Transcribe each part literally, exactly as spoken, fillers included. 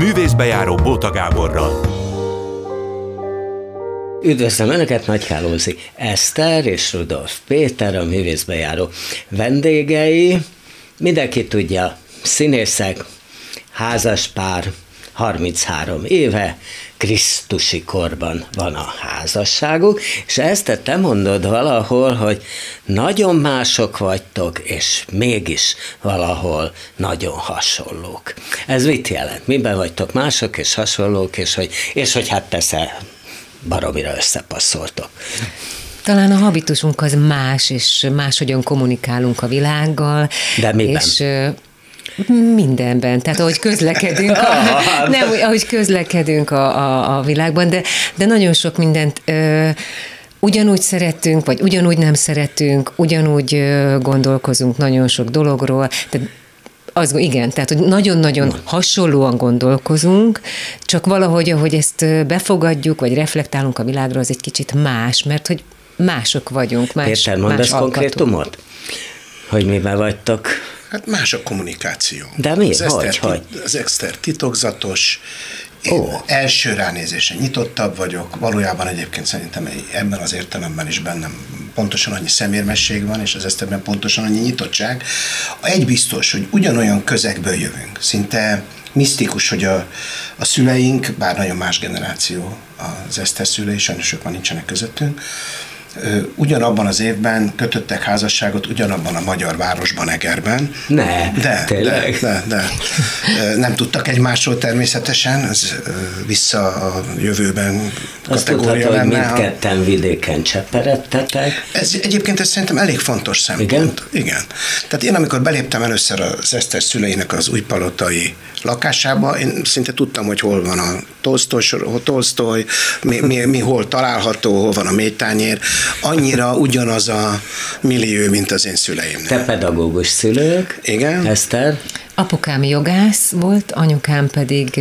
Művészbejáró Bóta Gáborral. Üdvözlöm Önöket, Nagy-Kálózy Eszter és Rudolf Péter, a Művészbejáró vendégei. Mindenki tudja, színészek, házas pár, harminchárom éve, krisztusi korban van a házasságuk, és ezt te mondod valahol, hogy nagyon mások vagytok, és mégis valahol nagyon hasonlók. Ez mit jelent? Miben vagytok mások és hasonlók, és hogy, és hogy hát persze baromira összepasszoltok? Talán a habitusunk az más, és máshogyan kommunikálunk a világgal. De miben? És, mindenben, tehát ahogy közlekedünk, a, nem, ahogy közlekedünk a, a, a világban, de, de nagyon sok mindent ö, ugyanúgy szeretünk, vagy ugyanúgy nem szeretünk, ugyanúgy ö, gondolkozunk nagyon sok dologról, tehát az, igen, tehát hogy nagyon-nagyon hasonlóan gondolkozunk, csak valahogy, ahogy ezt befogadjuk, vagy reflektálunk a világra, az egy kicsit más, mert hogy mások vagyunk, más Péter, mondasz konkrétumot? Hogy miben vagytok? Hát más a kommunikáció. De mi? Az hogy, Eszter, hogy? Az Eszter titokzatos, én oh. első ránézésen nyitottabb vagyok, valójában egyébként szerintem ebben az értelemben is bennem pontosan annyi szemérmesség van, és az Eszterben pontosan annyi nyitottság. Egy biztos, hogy ugyanolyan közegből jövünk. Szinte misztikus, hogy a, a szüleink, bár nagyon más generáció az Eszter szülei, sajnos ők már nincsenek közöttünk, ugyanabban az évben kötöttek házasságot, ugyanabban a magyar városban, Egerben. Ne, de, tényleg? De, de, de. Nem tudtak egymásról természetesen, ez vissza a jövőben kategória lenne. Azt tudhatod, mindketten vidéken cseperedtetek. Ez, egyébként ez szerintem elég fontos szempont. Igen? Igen. Tehát én, amikor beléptem először az Eszter szüleinek az újpalotai lakásába, én szinte tudtam, hogy hol van a Tolsztoly, Tolsztoly mi, mi, mi hol található, hol van a mélytányér. Annyira ugyanaz a millió, mint az én szüleimnek. Te pedagógus szülők. Igen. Eszter? Apukám jogász volt, anyukám pedig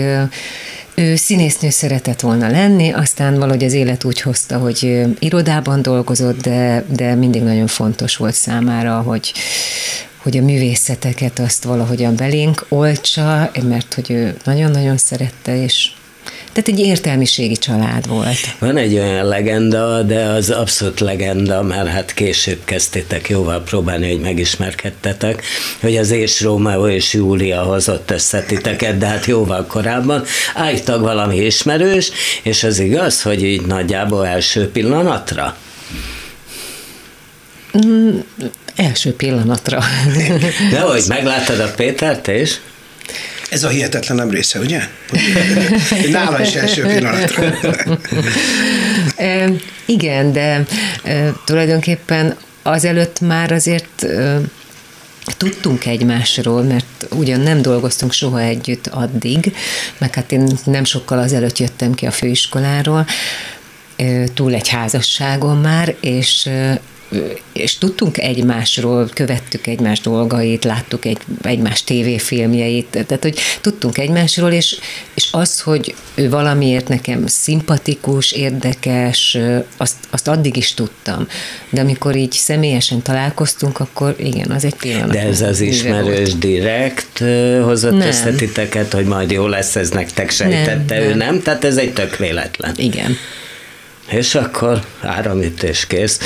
ő színésznő szeretett volna lenni, aztán valahogy az élet úgy hozta, hogy irodában dolgozott, de, de mindig nagyon fontos volt számára, hogy hogy a művészeteket azt valahogyan belénk oltsa, mert hogy ő nagyon-nagyon szerette, és tehát egy értelmiségi család volt. Van egy olyan legenda, de az abszolút legenda, mert hát később kezdtétek jóval próbálni, hogy megismerkedtetek, hogy az és Rómeó és Júlia hozott összetiteket, de hát jóval korábban állítak valami ismerős, és az igaz, hogy így nagyjából első pillanatra? Mm, első pillanatra. De hogy megláttad a Pétert is? Ez a hihetetlenem része, ugye? Nála is első pillanatra. e, igen, de e, tulajdonképpen azelőtt már azért e, tudtunk egymásról, mert ugyan nem dolgoztunk soha együtt addig, meg hát én nem sokkal azelőtt jöttem ki a főiskoláról, e, túl egy házasságon már, és e, és tudtunk egymásról, követtük egymás dolgait, láttuk egy, egymás tévéfilmjeit, tehát hogy tudtunk egymásról, és, és az, hogy ő valamiért nekem szimpatikus, érdekes, azt, azt addig is tudtam. De amikor így személyesen találkoztunk, akkor igen, az egy pillanat. De ez az ismerős direkt hozott össze titeket, hogy majd jó lesz, ez nektek sejtette, nem, ő nem. nem? Tehát ez egy tök véletlen. Igen. És akkor áramütés kész.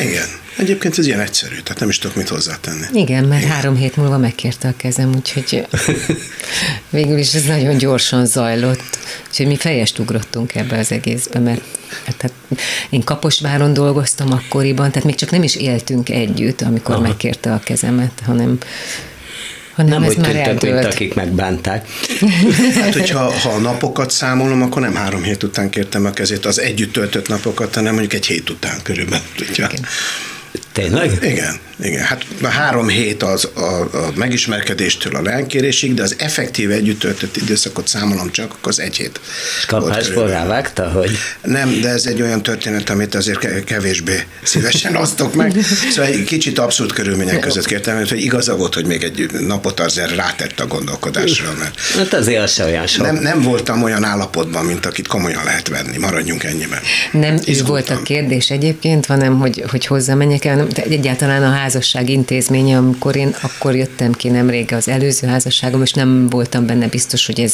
Igen. Egyébként ez ilyen egyszerű, tehát nem is tudok mit hozzátenni. Igen, mert Igen. három hét múlva megkérte a kezem, úgyhogy végül is ez nagyon gyorsan zajlott. Úgyhogy mi fejest ugrottunk ebbe az egészbe, mert hát én Kaposváron dolgoztam akkoriban, tehát még csak nem is éltünk együtt, amikor Aha. megkérte a kezemet, hanem... Nem, nem úgy tűntök, mint akik megbánták. Hát, hogyha ha a napokat számolom, akkor nem három hét után kértem a kezét az együtt töltött napokat, hanem mondjuk egy hét után körülbelül. Igen. Tényleg? Igen. Igen. Hát a három hét az a, a megismerkedéstől a lelkérésig, de az effektív együtt töltött időszakot számolom csak, akkor az egy hét. Kapásból rávágta, hogy? Nem, de ez egy olyan történet, amit azért kevésbé szívesen osztok meg. Szóval egy kicsit abszurd körülmények között kértem, mert hogy igaza volt, hogy még egy napot azért rátett a gondolkodásra. Mert hát azért az se olyan sok. Nem, nem voltam olyan állapotban, mint akit komolyan lehet venni. Maradjunk ennyiben. Nem, ez volt a kérdés egyébként, hanem hogy, hogy hozzá menjek el. hanem egyáltalán a házasság intézménye, amikor én akkor jöttem ki nemrég az előző házasságom, és nem voltam benne biztos, hogy ez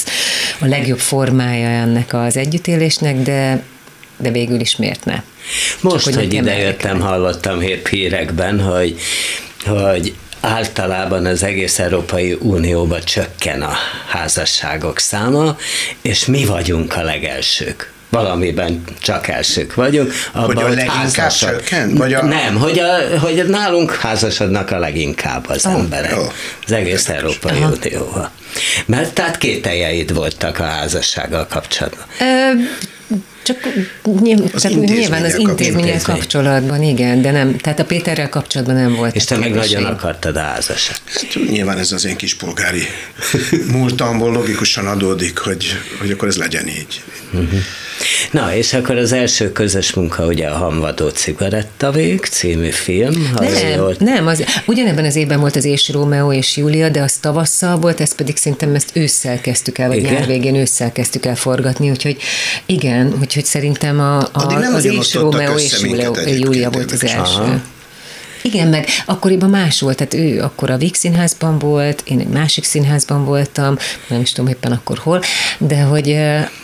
a legjobb formája ennek az együttélésnek, de, de végül is miért ne? Most, Csak, hogy, hogy idejöttem, hallottam épp hírekben, hogy, hogy általában az egész Európai Unióban csökken a házasságok száma, és mi vagyunk a legelsők. Valamiben csak elsők vagyunk. Abban, hogy a leginkább csökkent? A... Nem, hogy, a, hogy nálunk házasodnak a leginkább az oh, emberek. Oh. Az egész Európai Unióval. Mert tehát kételjeid voltak a házassággal kapcsolatban. Ö- Csak nyilván az intézmények intézmény. kapcsolatban, igen, de nem, tehát a Péterrel kapcsolatban nem volt. És te meg nagyon akartad a házasát. Hát, nyilván ez az én kis polgári múltamból logikusan adódik, hogy, hogy akkor ez legyen így. Uh-huh. Na, és akkor az első közös munka ugye a Hamvadó cigarettavég című film. Nem, volt... nem az, ugyanebben az évben volt az és Rómeó és Júlia, de az tavasszal volt, ezt pedig szerintem ezt ősszel kezdtük el, vagy nyár végén ősszel kezdtük el forgatni, úgyhogy igen, hogy hogy szerintem a, a, az és Rómeó és Júlia volt az első. Aha. Igen, meg akkoriban más volt, tehát ő akkor a Vígszínházban volt, én egy másik színházban voltam, nem is tudom éppen akkor hol, de hogy,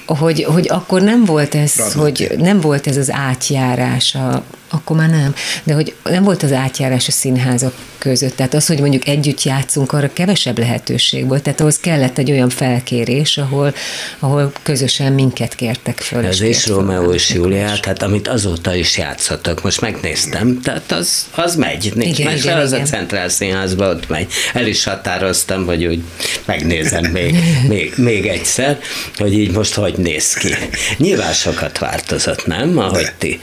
hogy, hogy akkor nem volt ez, Radnod. Hogy nem volt ez az átjárás a akkor már nem, de hogy nem volt az átjárás a színházak között. Tehát az, hogy mondjuk együtt játszunk, arra kevesebb lehetőség volt. Tehát ahhoz kellett egy olyan felkérés, ahol, ahol közösen minket kértek föl. Ez is Rómeó és Júlia, tehát amit azóta is játszottak. Most megnéztem, tehát az, az megy. Nincs igen, igen, az igen. A Centrál Színházban ott megy. El is határoztam, hogy úgy megnézem még, még, még egyszer, hogy így most hogy néz ki. Nyilván sokat változott, nem? Ahogy ti...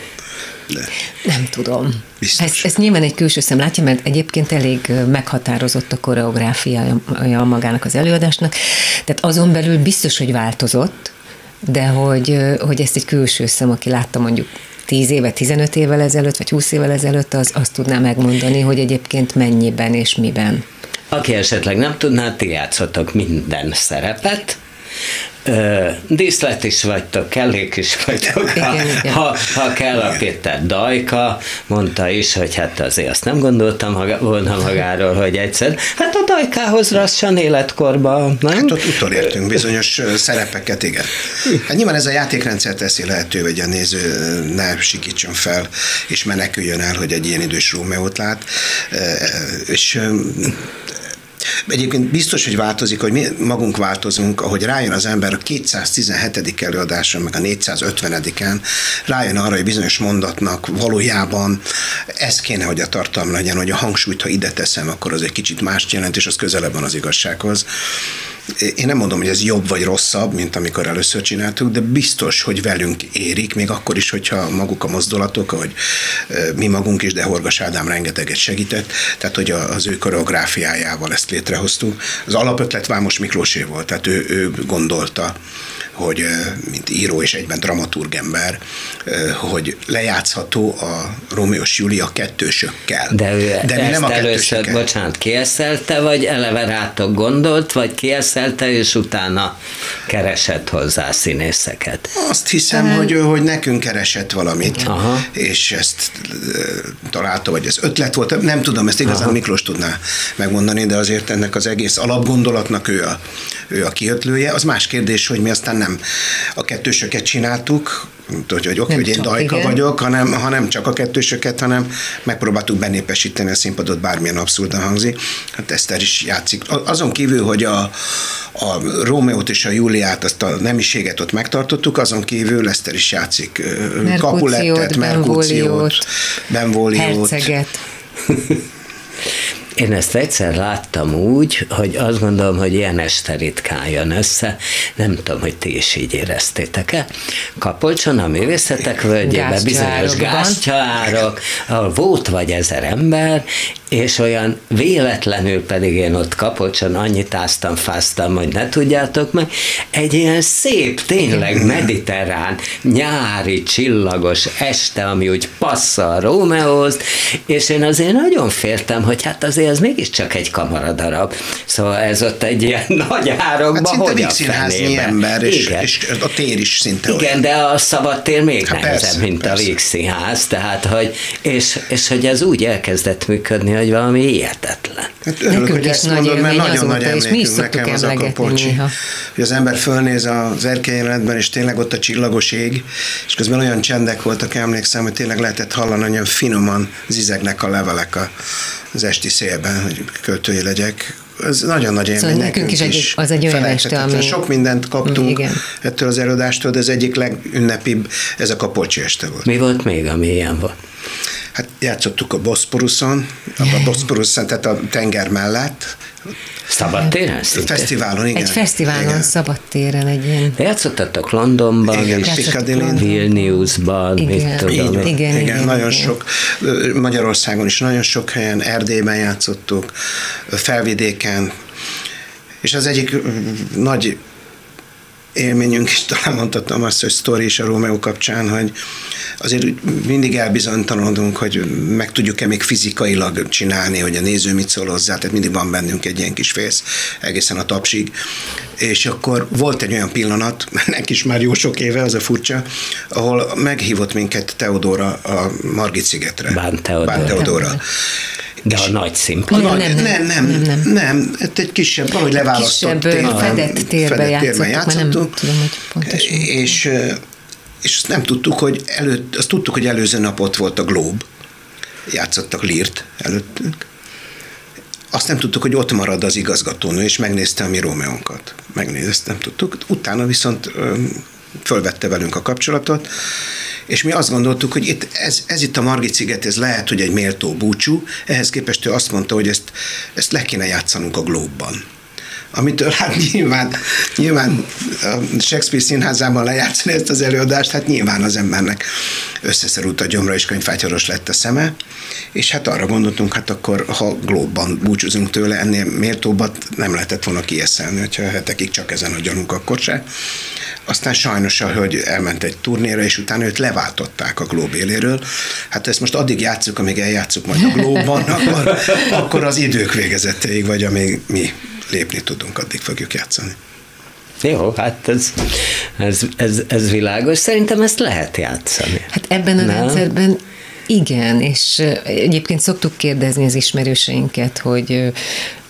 De. Nem tudom. Ez, ez nyilván egy külső szem látja, mert egyébként elég meghatározott a koreográfiája magának az előadásnak. Tehát azon belül biztos, hogy változott, de hogy, hogy ezt egy külső szem, aki látta mondjuk tíz éve, tizenöt évvel ezelőtt, vagy húsz évvel ezelőtt, az azt tudná megmondani, hogy egyébként mennyiben és miben. Aki esetleg nem tudná, ti játszottak minden szerepet, díszlet is vagytok, kellék is vagytok, ha, ha, ha kell a Péter Dajka, mondta is, hogy hát azért azt nem gondoltam maga, volna magáról, hogy egyszer, hát a Dajkához rassan életkorban, nem? Hát ott utolértünk bizonyos szerepeket, igen. Hát nyilván ez a játékrendszer teszi lehetővé, hogy a néző ne sikítson fel, és meneküljön el, hogy egy ilyen idős Rómeót lát, és egyébként biztos, hogy változik, hogy mi magunk változunk, ahogy rájön az ember a kétszáztizenhetedik előadáson, meg a négyszázötvenediken, rájön arra, hogy bizonyos mondatnak valójában ez kéne, hogy a tartalma legyen, hogy a hangsúlyt, ha ide teszem, akkor az egy kicsit mást jelent, és az közelebb van az igazsághoz. Én nem mondom, hogy ez jobb vagy rosszabb, mint amikor először csináltuk, de biztos, hogy velünk érik, még akkor is, hogyha maguk a mozdulatok, ahogy mi magunk is, de Horgas Ádám rengeteget segített, tehát hogy az ő koreográfiájával ezt létrehoztuk. Az alapötlet Vámos Miklósé volt, tehát ő, ő gondolta, hogy mint író és egyben dramaturg ember, hogy lejátszható a Rómeó és Júlia kettősökkel. De ő de ezt nem a először, bocsánat, kieszelte, vagy eleve rátok gondolt, vagy kieszelte, és utána keresett hozzá színészeket? Azt hiszem, de... hogy, hogy nekünk keresett valamit, aha. És ezt találta, vagy ez ötlet volt, nem tudom, ezt igazán aha. Miklós tudná megmondani, de azért ennek az egész alapgondolatnak ő a, ő a kiötlője. Az más kérdés, hogy mi aztán nem a kettősöket csináltuk, hogy, hogy oké, hogy én Dajka igen. vagyok, hanem ha nem csak a kettősöket, hanem megpróbáltuk benépesíteni a színpadot, bármilyen abszurdan hangzik. Hát Eszter is játszik. Azon kívül, hogy a, a Rómeót és a Júliát, azt a nemiséget ott megtartottuk, azon kívül Eszter is játszik Kapulettet, Merkúciót, Benvóliót, Herceget. Én ezt egyszer láttam úgy, hogy azt gondolom, hogy ilyen este ritkán jön össze. Nem tudom, hogy ti is így éreztétek-e. Kapolcson, a Művészetek Völgyében bizonyos gástyaárok, ahol volt vagy ezer ember, és olyan véletlenül pedig én ott Kapolcson annyit áztam, fáztam, hogy ne tudjátok meg, egy ilyen szép, tényleg mediterrán, nyári, csillagos este, ami úgy passzol a Rómeóhoz, és én azért nagyon féltem, hogy hát azért ez mégiscsak egy kamaradarab. Szóval ez ott egy ilyen nagy árokban, hát hogy a Vígszínháznyi ember, és, és a tér is szinte igen, olyan. De a szabadtér még hát nehezebb, persze, mint persze. A Vígszínház, tehát hogy, és, és hogy ez úgy elkezdett működni, hogy valami hihetetlen. Hát örülök, hogy ezt mondod, mert nagyon nagy emlékünk nekem az a Kapolcsi, hogy az ember fölnéz az erkélyjelenetben, és tényleg ott a csillagos ég, és közben olyan csendek voltak, emlékszem, hogy tényleg lehetett hallani, hogy olyan finoman zizegnek a levelek az esti szélben, hogy költői legyek. Ez nagyon nagy élmény, szóval nekünk is, is az egy olyan este, ami... Sok mindent kaptunk igen. Ettől az előadástól, de az egyik legünnepibb, ez a Kapolcsi este volt. Mi volt még, ami ilyen volt? Hát játszottuk a Boszporuszon, a Boszporuszon, tehát a tenger mellett. Szabadtéren? Fesztiválon, igen. Egy fesztiválon, igen. Szabadtéren egy ilyen. De játszottatok Londonban, igen, Piccadillyn, Vilniusban, mit tudom. Igen, igen, igen, igen, nagyon igen. Sok, Magyarországon is nagyon sok helyen, Erdélyben játszottuk, Felvidéken, és az egyik nagy élményünk is, talán mondhatom azt, hogy sztori is a Rómeó kapcsán, hogy azért mindig elbizonytalanodunk, hogy meg tudjuk-e még fizikailag csinálni, hogy a néző mit szól hozzá, tehát mindig van bennünk egy ilyen kis fész, egészen a tapsig. És akkor volt egy olyan pillanat, ennek is már jó sok éve, az a furcsa, ahol meghívott minket Teodóra a Margit szigetre. Bán Teodóra. Bán Teodóra. De a nagy színpad. Nem, nem, nem, nem, nem, nem. nem. Egy kisebb, valahogy leválasztott térben, fedett térben játszottuk, játszottuk tudom, hogy és, és azt nem tudtuk, hogy előtt, azt tudtuk, hogy előző nap ott volt a Globe, játszottak Lírt előttünk. Azt nem tudtuk, hogy ott marad az igazgatónő, és megnézte a mi Rómeónkat. Megnézte, nem tudtuk. Utána viszont fölvette velünk a kapcsolatot, és mi azt gondoltuk, hogy itt, ez, ez itt a Margit sziget, ez lehet, hogy egy méltó búcsú, ehhez képest ő azt mondta, hogy ezt, ezt le kéne játszanunk a Globe-ban. Amitől hát nyilván, nyilván a Shakespeare színházában lejátszani ezt az előadást, hát nyilván az embernek összeszerült a gyomra, és könyvfátyoros lett a szeme, és hát arra gondoltunk, hát akkor, ha Globe-ban búcsúzunk tőle, ennél méltóbbat nem lehetett volna kieszelni, hogyha hetekig csak ezen a gyanunk, akkor se. Aztán sajnos a hölgy elment egy turnéra, és utána őt leváltották a Globe éléről. Hát ezt most addig játszuk, amíg eljátszuk majd a Globe-ban, akkor, akkor az idők végezetéig, vagy amíg mi lépni tudunk, addig fogjuk játszani. Jó, hát ez, ez, ez, ez világos. Szerintem ezt lehet játszani. Hát ebben a nem? rendszerben igen, és egyébként szoktuk kérdezni az ismerőseinket, hogy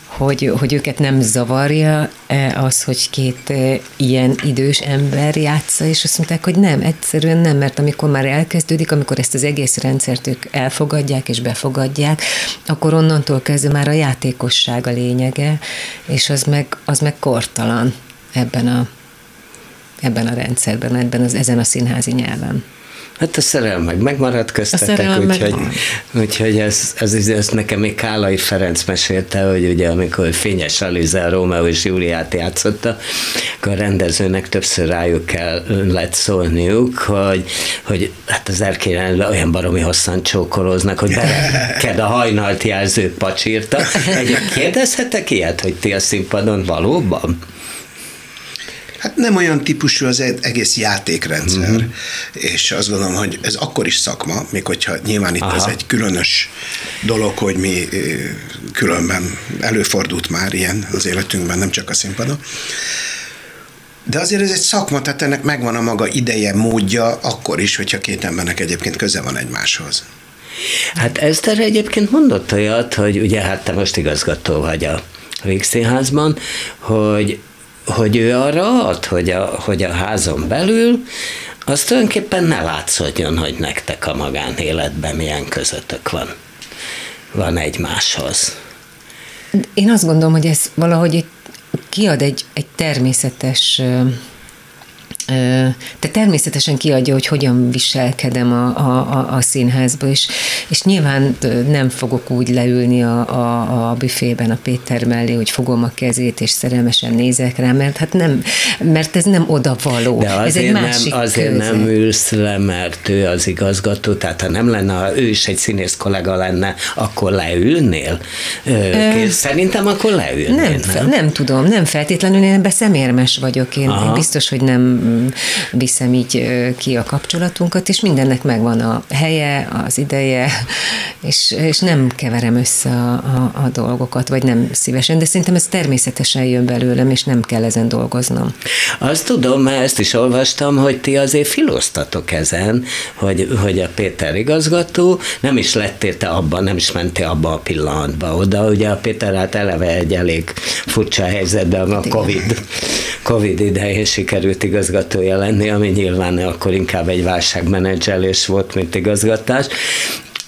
Hogy, hogy őket nem zavarja az, hogy két ilyen idős ember játsza, és azt mondták, hogy nem, egyszerűen nem, mert amikor már elkezdődik, amikor ezt az egész rendszert ők elfogadják és befogadják, akkor onnantól kezdve már a játékosság a lényege, és az meg, az meg kortalan ebben a, ebben a rendszerben, ebben az, ezen a színházi nyelven. Hát a szerelem meg megmaradt köztetek, úgyhogy, meg... úgyhogy ez, ez, ez, ez nekem még Kállai Ferenc mesélte, hogy ugye amikor Fényes Alízzel Rómeó és Júliát játszotta, akkor a rendezőnek többször rájuk kellett szólniuk, hogy, hogy hát az erkélyen olyan baromi hosszan csókolóznak, hogy bereked a hajnalt jelző pacsírta. Egyébként kérdezhetek ilyet, hogy ti a színpadon valóban? Hát nem olyan típusú az egész játékrendszer, mm-hmm. és azt gondolom, hogy ez akkor is szakma, még hogyha nyilván itt Aha. ez egy különös dolog, hogy mi különben előfordult már ilyen az életünkben, nem csak a színpadon. De azért ez egy szakma, tehát ennek megvan a maga ideje, módja akkor is, hogyha két embernek egyébként köze van egymáshoz. Hát Eszter egyébként mondott olyat, hogy ugye hát te most igazgató vagy a Vígszínházban, hogy hogy ő arra ad, hogy a, hogy a házon belül, az tulajdonképpen ne látszódjon, hogy nektek a magánéletben milyen közöttök van, van egymáshoz. Én azt gondolom, hogy ez valahogy kiad egy, egy természetes ö, ö, de természetesen kiadja, hogy hogyan viselkedem a, a, a színházba, és, és nyilván nem fogok úgy leülni a, a, a büfében a Péter mellé, hogy fogom a kezét, és szerelmesen nézek rá, mert hát nem, mert ez nem odavaló. De ez egy másik nem, azért közeg. Nem ülsz le, mert ő az igazgató, tehát ha nem lenne, ha ő is egy színész kollega lenne, akkor leülnél? Ö, Szerintem akkor leülnél. Nem, nem? nem tudom, nem feltétlenül, én ebben szemérmes vagyok. Én, én biztos, hogy nem viszem így ki a kapcsolatunkat, és mindennek megvan a helye, az ideje, és, és nem keverem össze a, a, a dolgokat, vagy nem szívesen, de szerintem ez természetesen jön belőlem, és nem kell ezen dolgoznom. Azt tudom, mert ezt is olvastam, hogy ti azért filóztatok ezen, hogy, hogy a Péter igazgató, nem is lettél te abban, nem is mentél abba a pillanatba oda, ugye a Péter hát eleve egy elég furcsa helyzetben a Covid, Covid idején sikerült igazgatója lenni, ami nyilván akkor inkább egy válságmenedzselés volt, mint igazgatás.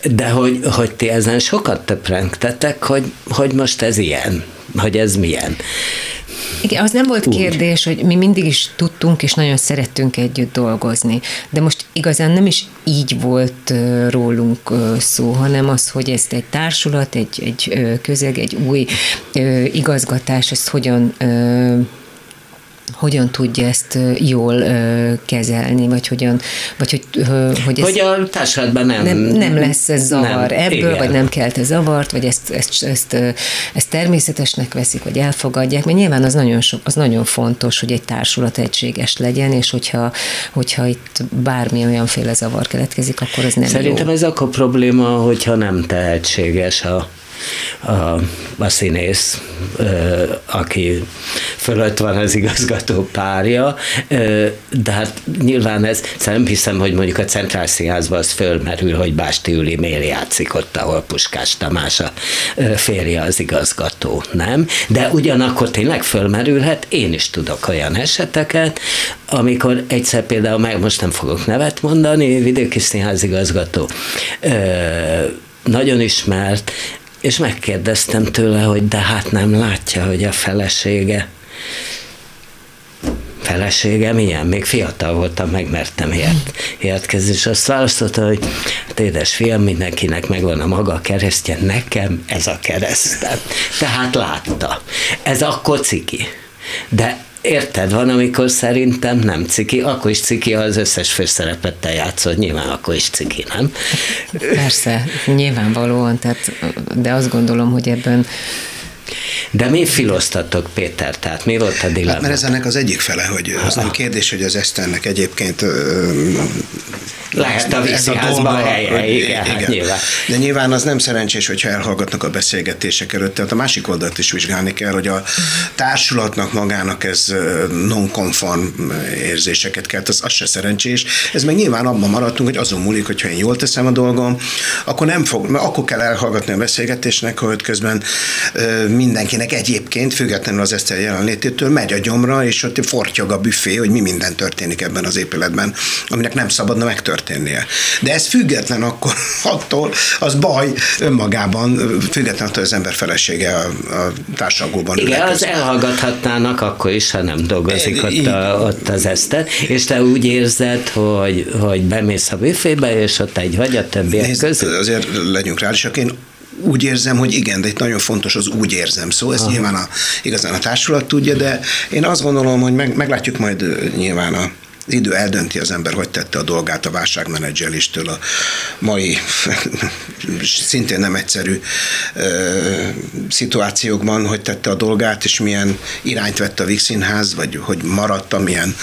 De hogy, hogy ti ezen sokat töprengtetek, hogy, hogy most ez ilyen, hogy ez milyen. Igen, az nem volt Úgy. kérdés, hogy mi mindig is tudtunk, és nagyon szerettünk együtt dolgozni. De most igazán nem is így volt rólunk szó, hanem az, hogy ezt egy társulat, egy, egy közeg, egy új igazgatás, ezt hogyan... hogyan tudja ezt jól ö, kezelni, vagy hogyan, vagy hogy, ö, hogy, ez hogy a társadalomban nem, nem, nem lesz ez zavar nem, ebből, igen. Vagy nem kelt ez zavart, vagy ezt, ezt, ezt, ezt, ezt természetesnek veszik, vagy elfogadják, mert nyilván az nagyon, so, az nagyon fontos, hogy egy társulat egységes legyen, és hogyha, hogyha itt bármi olyanféle zavar keletkezik, akkor ez nem Szerintem jó. Ez akkor probléma, hogyha nem tehetséges a A, a színész, ö, aki fölött van az igazgató párja, ö, de hát nyilván ez, nem hiszem, hogy mondjuk a Centrál Színházban az fölmerül, hogy Básti Juli miért játszik ott, ahol Puskás Tamás a férje az igazgató, nem? De ugyanakkor tényleg fölmerülhet, én is tudok olyan eseteket, amikor egyszer például, meg most nem fogok nevet mondani, vidéki színház igazgató, ö, nagyon ismert, és megkérdeztem tőle, hogy de hát nem látja, hogy a felesége, felesége milyen? Még fiatal voltam, megmertem ilyet, ilyet kezdeni, és azt választotta, hogy hát édes fiam, mindenkinek megvan a maga keresztje, nekem ez a keresztem. Tehát látta. Ez akkor ciki. De érted, van, amikor szerintem nem ciki, akkor is ciki, ha az összes főszerepettel játszod, nyilván akkor is ciki, nem? Persze, nyilvánvalóan, tehát, de azt gondolom, hogy ebben... De mi filoztatok, Péter? Tehát mi volt a dilemma? Hát, mert ez ennek az egyik fele, hogy az nem kérdés, hogy az Eszternek egyébként lehet a vígszínházban helye, igen, igen. Nyilván. De nyilván az nem szerencsés, hogyha elhallgatnak a beszélgetések előtt, tehát a másik oldalt is vizsgálni kell, hogy a társulatnak magának ez non-konform érzéseket kelt, az, az se szerencsés. Ez meg nyilván abban maradtunk, hogy azon múlik, hogyha én jól teszem a dolgom, akkor nem fog, akkor kell elhallgatni a beszélgetésnek, hogy közben mindenkinek egyébként, függetlenül az Eszter jelenlététől megy a gyomra, és ott fortyog a büfé, hogy mi minden történik ebben az épületben, aminek nem szabadna megtörténnie. De ez független akkor attól, az baj önmagában, független attól, az ember felesége a, a társalgóban. Igen, az elhallgathatnának akkor is, ha nem dolgozik ott, a, ott az Eszter, és te úgy érzed, hogy, hogy bemész a büfébe, és ott egy vagy a többiek közül. Azért legyünk reálisak, én úgy érzem, hogy igen, de itt nagyon fontos az úgy érzem szó, ezt Aha. nyilván a, igazán a társulat tudja, de én azt gondolom, hogy meg, meglátjuk majd nyilván a az idő eldönti az ember, hogy tette a dolgát a válságmenedzseléstől a mai szintén nem egyszerű ö, szituációkban, hogy tette a dolgát, és milyen irányt vett a Vígszínház, vagy hogy maradt, amilyen,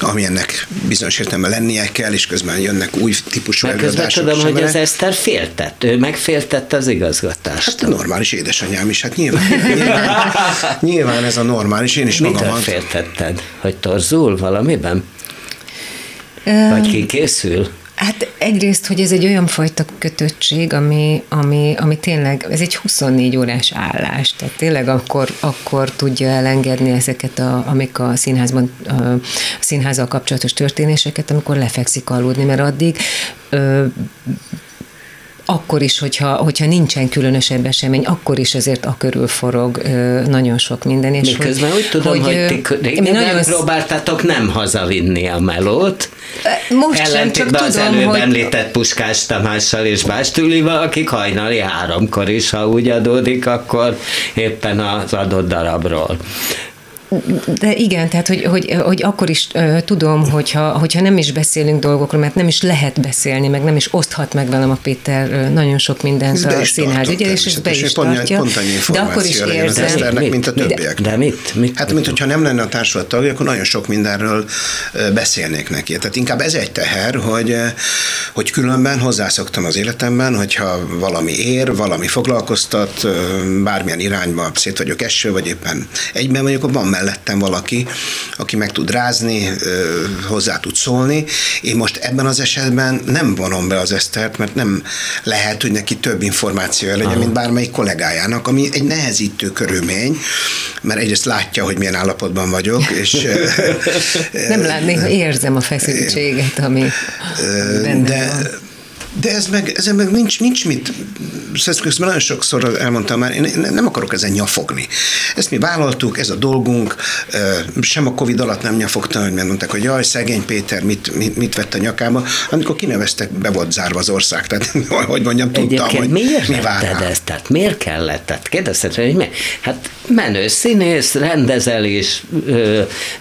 amilyennek bizonyos értelme lennie kell, és közben jönnek új típusú előadások. Közben tudom, hogy az Eszter féltett, ő megféltett az igazgatást. Hát normális édesanyám is, hát nyilván. Nyilván, nyilván ez a normális, én is magamat. Mitől féltetted? Hogy torzul valamiben? Vagy ki készül? Hát egyrészt, hogy ez egy olyan fajta kötöttség, ami, ami, ami tényleg, ez egy huszonnégy órás állás, tehát tényleg akkor, akkor tudja elengedni ezeket, a, amik a színházban, a színházzal kapcsolatos történéseket, amikor lefekszik aludni, mert addig ö, Akkor is, hogyha, hogyha nincsen különösebb esemény, akkor is azért a körül forog nagyon sok minden. És miközben hogy, úgy tudom, hogy, hogy ti régen nem az... próbáltátok nem hazavinni a melót. Most ellentétben sem, az tudom, előbb hogy... említett Puskás Tamással és Básti Julival, akik hajnali háromkor is, ha úgy adódik, akkor éppen az adott darabról. De igen, tehát, hogy, hogy, hogy akkor is uh, tudom, hogyha, hogyha nem is beszélünk dolgokról, mert nem is lehet beszélni, meg nem is oszthat meg velem a Péter uh, nagyon sok mindent a színház ügyel, és ezt be is tartja. Pont annyi információ legyen az Eszternek, mint a többiek. De, de mit? mit? Hát, mint hogyha nem lenne a társulat tagja, akkor nagyon sok mindenről beszélnék neki. Tehát inkább ez egy teher, hogy, hogy különben hozzászoktam az életemben, hogyha valami ér, valami foglalkoztat, bármilyen irányba szét vagyok eső, vagy éppen egyben vagyok, akkor van mellettem valaki, aki meg tud rázni, hozzá tud szólni. Én most ebben az esetben nem vonom be az Esztert, mert nem lehet, hogy neki több információja legyen, mint bármelyik kollégájának, ami egy nehezítő körülmény, mert egyrészt látja, hogy milyen állapotban vagyok, és... nem látni, ha érzem a feszültséget, ami benne de, van. De ez meg, ez meg nincs, nincs mit, ezt nagyon sokszor elmondtam már, én nem akarok ezen nyafogni. Ezt mi vállaltuk, ez a dolgunk, sem a Covid alatt nem nyafogtam, hogy mondták, hogy jaj, szegény Péter, mit, mit, mit vett a nyakába. Amikor kineveztek, be volt zárva az ország, tehát hogy mondjam, tudtam, hogy miért mi várnál. Ezt? Tehát miért kellett? Tehát kérdezted, hogy mi? Hát menő színész, rendezel is,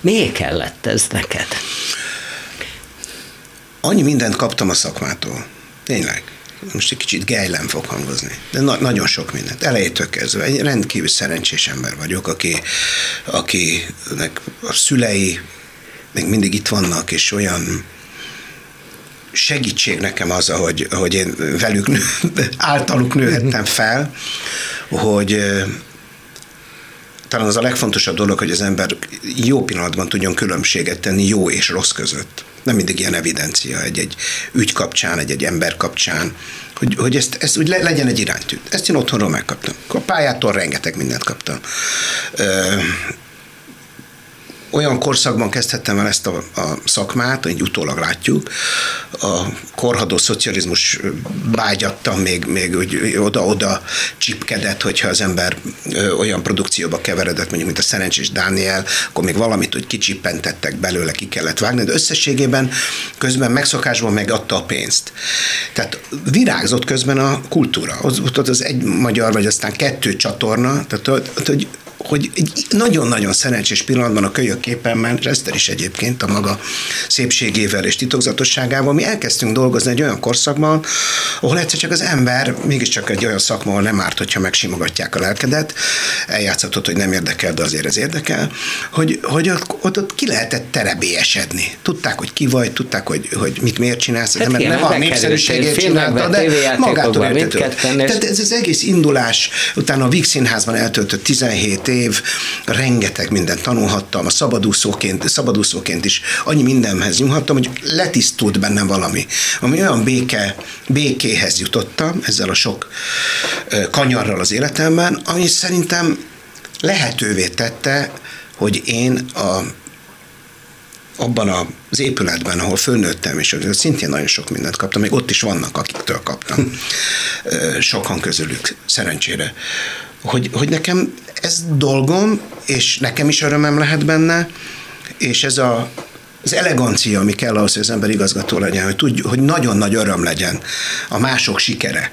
miért kellett ez neked? Annyi mindent kaptam a szakmától. Tényleg. Most egy kicsit gejlen fog hangozni, de na- nagyon sok mindent. Elejétől kezdve egy rendkívül szerencsés ember vagyok, aki, akinek a szülei még mindig itt vannak, és olyan segítség nekem az, ahogy, ahogy én velük, általuk nőhettem fel, hogy... Talán az a legfontosabb dolog, hogy az ember jó pillanatban tudjon különbséget tenni jó és rossz között. Nem mindig ilyen evidencia egy-egy ügy kapcsán, egy-egy ember kapcsán, hogy, hogy ezt, ezt úgy le, legyen egy iránytű. Ezt én otthonról megkaptam. A pályától rengeteg mindent kaptam. Ö, olyan korszakban kezdhettem el ezt a, a szakmát, hogy utólag látjuk. A korhadó szocializmus vágyattam, még, még úgy oda-oda csipkedett, hogyha az ember olyan produkcióba keveredett, mondjuk, mint a Szerencsés Dániel, akkor még valamit úgy kicsippentettek belőle, ki kellett vágni, de összességében közben megszokásban megadta a pénzt. Tehát virágzott közben a kultúra. Ott az egy magyar, vagy aztán kettő csatorna, tehát hogy hogy egy nagyon-nagyon szerencsés pillanatban a kölyök képemmel, és Eszter is egyébként a maga szépségével és titokzatosságával, mi elkezdtünk dolgozni egy olyan korszakban, ahol egyszer csak az ember, mégiscsak egy olyan szakma, ahol nem árt, hogyha megsimogatják a lelkedet, eljátszhatod, hogy nem érdekel, de azért ez érdekel, hogy, hogy ott, ott, ott ki lehetett terebélyesedni. Tudták, hogy ki vagy, tudták, hogy, hogy mit miért csinálsz, az ember nem a népszerűségét csinálta, de magától értetőd. Tehát ez az egész indulás, utána a Vígszínházban eltöltött tizenhét év, rengeteg mindent tanulhattam, a szabadúszóként, szabadúszóként is annyi mindenhez nyúlhattam, hogy letisztult bennem valami, ami olyan béke, békéhez jutottam ezzel a sok kanyarral az életemben, ami szerintem lehetővé tette, hogy én a, abban az épületben, ahol fölnőttem, és szintén nagyon sok mindent kaptam, még ott is vannak, akiktől kaptam, sokan közülük, szerencsére, hogy, hogy nekem ez dolgom, és nekem is örömem lehet benne, és ez a, az elegancia, ami kell ahhoz, hogy az ember igazgató legyen, hogy tudj, hogy nagyon nagy öröm legyen a mások sikere,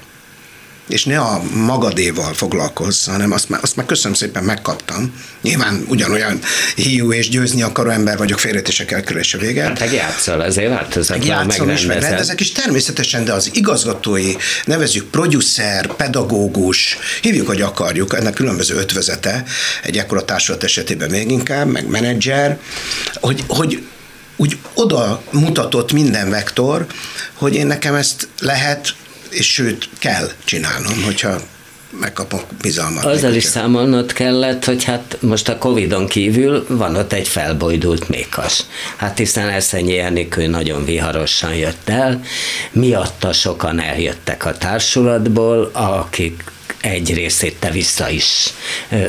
és ne a magadéval foglalkozz, hanem azt már, azt már köszönöm szépen, megkaptam. Nyilván ugyanolyan hiú és győzni akaró ember vagyok, félretések elkerülése véget. Hát egy játszol, ezért változatban megrendezem. És megrendezek, és természetesen, de az igazgatói, nevezzük producer, pedagógus, hívjuk, hogy akarjuk, ennek különböző ötvezete, egy ekkora társulat esetében még inkább, meg menedzser, hogy, hogy úgy oda mutatott minden vektor, hogy én nekem ezt lehet, és sőt, kell csinálnom, hogyha megkapok bizalmat. Azzal is számolnod kellett, hogy hát most a Covidon kívül van ott egy felbojdult mékas. Hát hiszen Eszenyi Enikő nagyon viharosan jött el, miatta sokan eljöttek a társulatból, akik egy részét te vissza is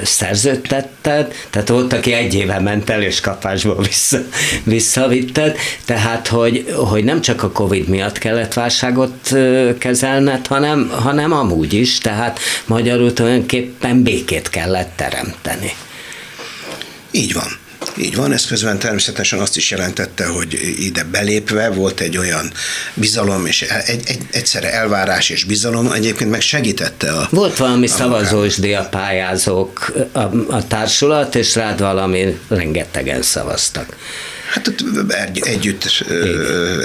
szerződtetted, tehát volt, aki egy éve ment el, és kapásból vissza, visszavitted, tehát, hogy, hogy nem csak a Covid miatt kellett válságot kezelned, hanem, hanem amúgy is, tehát magyarul tulajdonképpen békét kellett teremteni. Így van. Így van, ez közben természetesen azt is jelentette, hogy ide belépve volt egy olyan bizalom, és egy, egy, egyszerre elvárás és bizalom, egyébként meg segítette a... Volt valami szavazósdi a pályázók, a, a társulat, és rád valami rengetegen szavaztak. Hát együtt,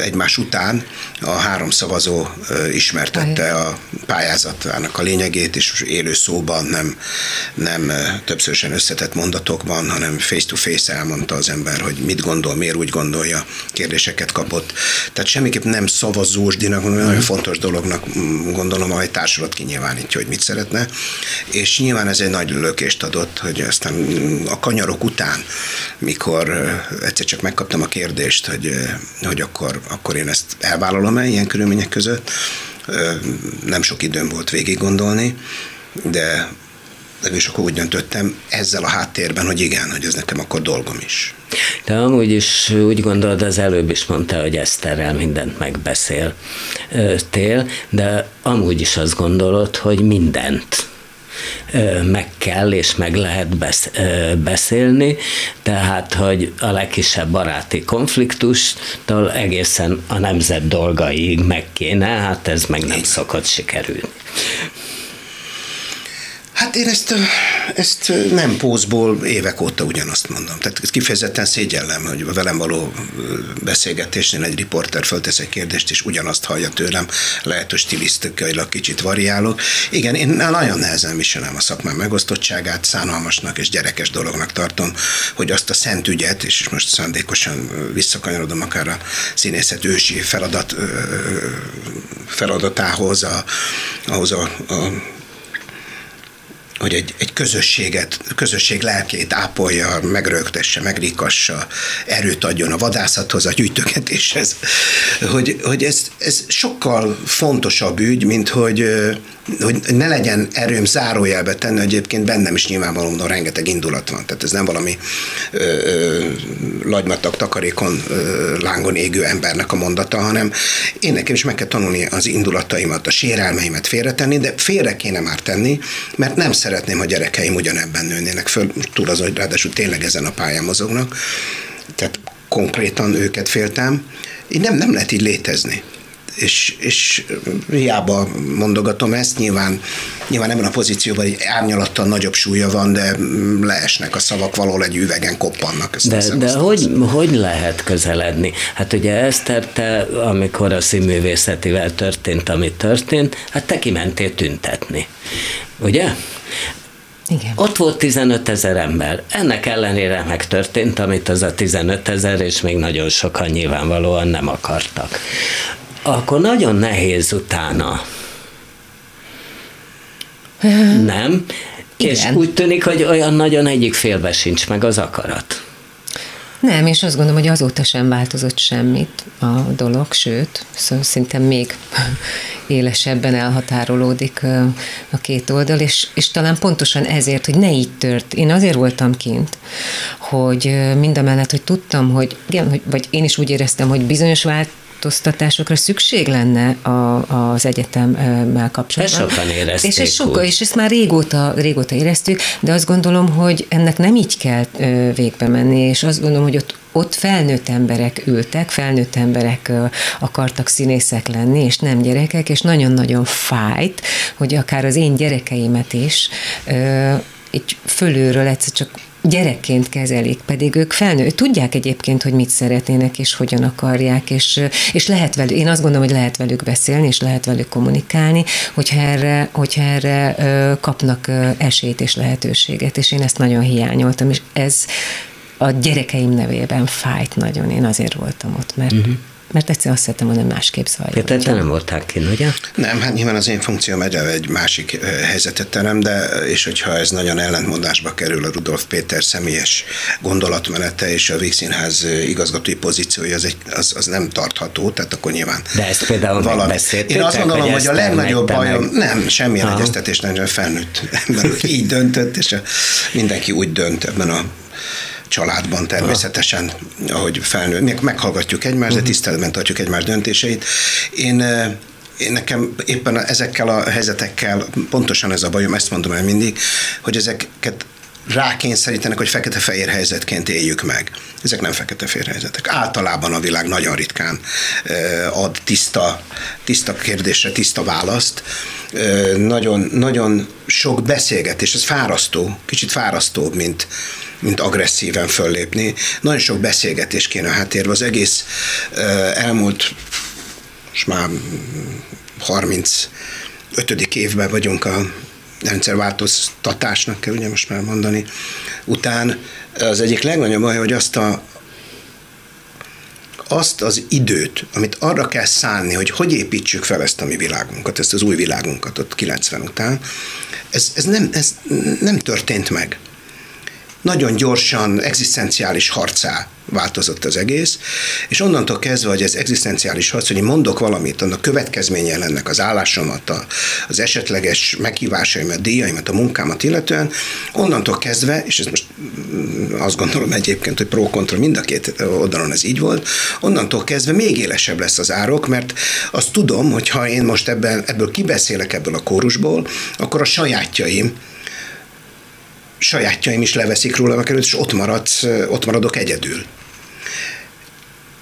egymás után a három szavazó ismertette a pályázatának a lényegét, és élő szóban, nem, nem többszörösen összetett mondatokban, hanem face-to-face elmondta az ember, hogy mit gondol, miért úgy gondolja, kérdéseket kapott. Tehát semmiképp nem szavazósdinak, nagyon fontos dolognak gondolom, ahogy társulat kinyilvánítja, hogy mit szeretne, és nyilván ez egy nagy lökést adott, hogy aztán a kanyarok után, mikor egyszer csak meg kaptam a kérdést, hogy, hogy akkor, akkor én ezt elvállalom-e ilyen körülmények között. Nem sok időm volt végig gondolni, de és akkor úgy döntöttem ezzel a háttérben, hogy igen, hogy ez nekem akkor dolgom is. De amúgy is úgy gondolod, az előbb is mondta, hogy Eszterrel mindent megbeszéltél, de amúgy is azt gondolod, hogy mindent meg kell és meg lehet beszélni, tehát, hogy a legkisebb baráti konfliktustól egészen a nemzet dolgaig meg kéne, hát ez meg nem szokott sikerülni. Hát én ezt, ezt nem pózból évek óta ugyanazt mondom. Tehát kifejezetten szégyellem, hogy velem való beszélgetésnél egy riporter föltesz egy kérdést, és ugyanazt hallja tőlem, lehet, hogy stilisztikailag kicsit variálok. Igen, én nagyon nehezen viselem a szakmám megosztottságát, szánalmasnak és gyerekes dolognak tartom, hogy azt a szent ügyet, és most szándékosan visszakanyarodom akár a színészet ősi feladat, feladatához, a, ahhoz a, a hogy egy, egy közösséget, közösség lelkét ápolja, megrögtesse, megrikassa, erőt adjon a vadászathoz, a gyűjtögetéshez, hogy, hogy ez, ez sokkal fontosabb ügy, mint hogy, hogy ne legyen erőm zárójelbe tenni, egyébként bennem is nyilvánvalóan rengeteg indulat van, tehát ez nem valami ö, ö, lagymatag takarékon ö, lángon égő embernek a mondata, hanem én nekem is meg kell tanulni az indulataimat, a sérelmeimet félretenni, de félre kéne már tenni, mert nem szeretném, ha gyerekeim ugyanebben nőnének föl, túl az, hogy ráadásul tényleg ezen a pályán mozognak, tehát konkrétan őket féltem, így nem, nem lehet így létezni. És, és hiába mondogatom ezt, nyilván, nyilván ebben a pozícióban egy árnyalattal nagyobb súlya van, de leesnek a szavak, valahol egy üvegen koppannak. Ezt de hiszem, de hogy, hogy lehet közeledni? Hát ugye Eszter, te, amikor a színművészetivel történt, ami történt, hát te kimentél tüntetni, ugye? Igen. Ott volt tizenöt ezer ember. Ennek ellenére megtörtént, amit az a tizenöt ezer, és még nagyon sokan nyilvánvalóan nem akartak. Akkor nagyon nehéz utána. Nem? Igen. És úgy tűnik, hogy olyan nagyon egyik félbe sincs meg az akarat. Nem, és azt gondolom, hogy azóta sem változott semmit a dolog, sőt, szóval szinte még élesebben elhatárolódik a két oldal, és, és talán pontosan ezért, hogy ne így tört. Én azért voltam kint, hogy mindamellett, hogy tudtam, hogy igen, vagy én is úgy éreztem, hogy bizonyos vált, változtatásokra szükség lenne a, az egyetemmel kapcsolatban. Sokan érezték. És ez sokkal, és ezt már régóta, régóta éreztük, de azt gondolom, hogy ennek nem így kell végbe menni, és azt gondolom, hogy ott, ott felnőtt emberek ültek, felnőtt emberek akartak színészek lenni, és nem gyerekek, és nagyon-nagyon fájt, hogy akár az én gyerekeimet is így fölülről egyszer csak gyerekként kezelik, pedig ők felnőtt, tudják egyébként, hogy mit szeretnének, és hogyan akarják, és, és lehet velük, én azt gondolom, hogy lehet velük beszélni, és lehet velük kommunikálni, hogyha erre, hogyha erre kapnak esélyt és lehetőséget, és én ezt nagyon hiányoltam, és ez a gyerekeim nevében fájt nagyon, én azért voltam ott, mert... Uh-huh. mert egyszer azt szerettem mondani, hogy másképp zajlódjon. Ja, tehát te nem voltál kint, ugye? Nem, hát nyilván az én funkcióm egy másik helyzetet terem, de és hogyha ez nagyon ellentmondásba kerül a Rudolf Péter személyes gondolatmenete és a Vígszínház igazgatói pozíciója, az, egy, az, az nem tartható, tehát akkor nyilván... De ezt például megbeszéltétek? Én azt gondolom, hogy a legnagyobb bajom... Nem, semmilyen egyeztetés, nagyon felnőtt ember így döntött, és a, mindenki úgy dönt ebben a családban természetesen, ahogy felnőtt. Meghallgatjuk egymást, uh-huh. de tiszteletben tartjuk egymás döntéseit. Én, én nekem éppen ezekkel a helyzetekkel pontosan ez a bajom, ezt mondom el mindig, hogy ezeket rákényszerítenek, hogy fekete-fehér helyzetként éljük meg. Ezek nem fekete-fehér helyzetek. Általában a világ nagyon ritkán ad tiszta, tiszta kérdésre, tiszta választ. Nagyon, nagyon sok beszélgetés, ez fárasztó, kicsit fárasztóbb, mint mint agresszíven föllépni. Nagyon sok beszélgetés kéne a háttérbe. Az egész elmúlt, most már harmincötödik évben vagyunk a rendszerváltoztatásnak, kell ugye most már mondani, után az egyik legnagyobb baj, hogy azt a azt az időt, amit arra kell szánni, hogy hogy építsük fel ezt a mi világunkat, ezt az új világunkat ott kilencven után, ez, ez, nem, ez nem történt meg. Nagyon gyorsan, egzisztenciális harcá változott az egész, és onnantól kezdve, hogy ez egzisztenciális harc, hogy én mondok valamit, annak következménye lennek az állásomat, az esetleges meghívásaimat, díjaimat, a munkámat illetően, onnantól kezdve, és ez most azt gondolom egyébként, hogy pro-kontra mind a két oldalon ez így volt, onnantól kezdve még élesebb lesz az árok, mert azt tudom, hogy ha én most ebből, ebből kibeszélek ebből a kórusból, akkor a sajátjaim, sajátjaim is leveszik róla a került, és ott, maradsz, ott maradok egyedül.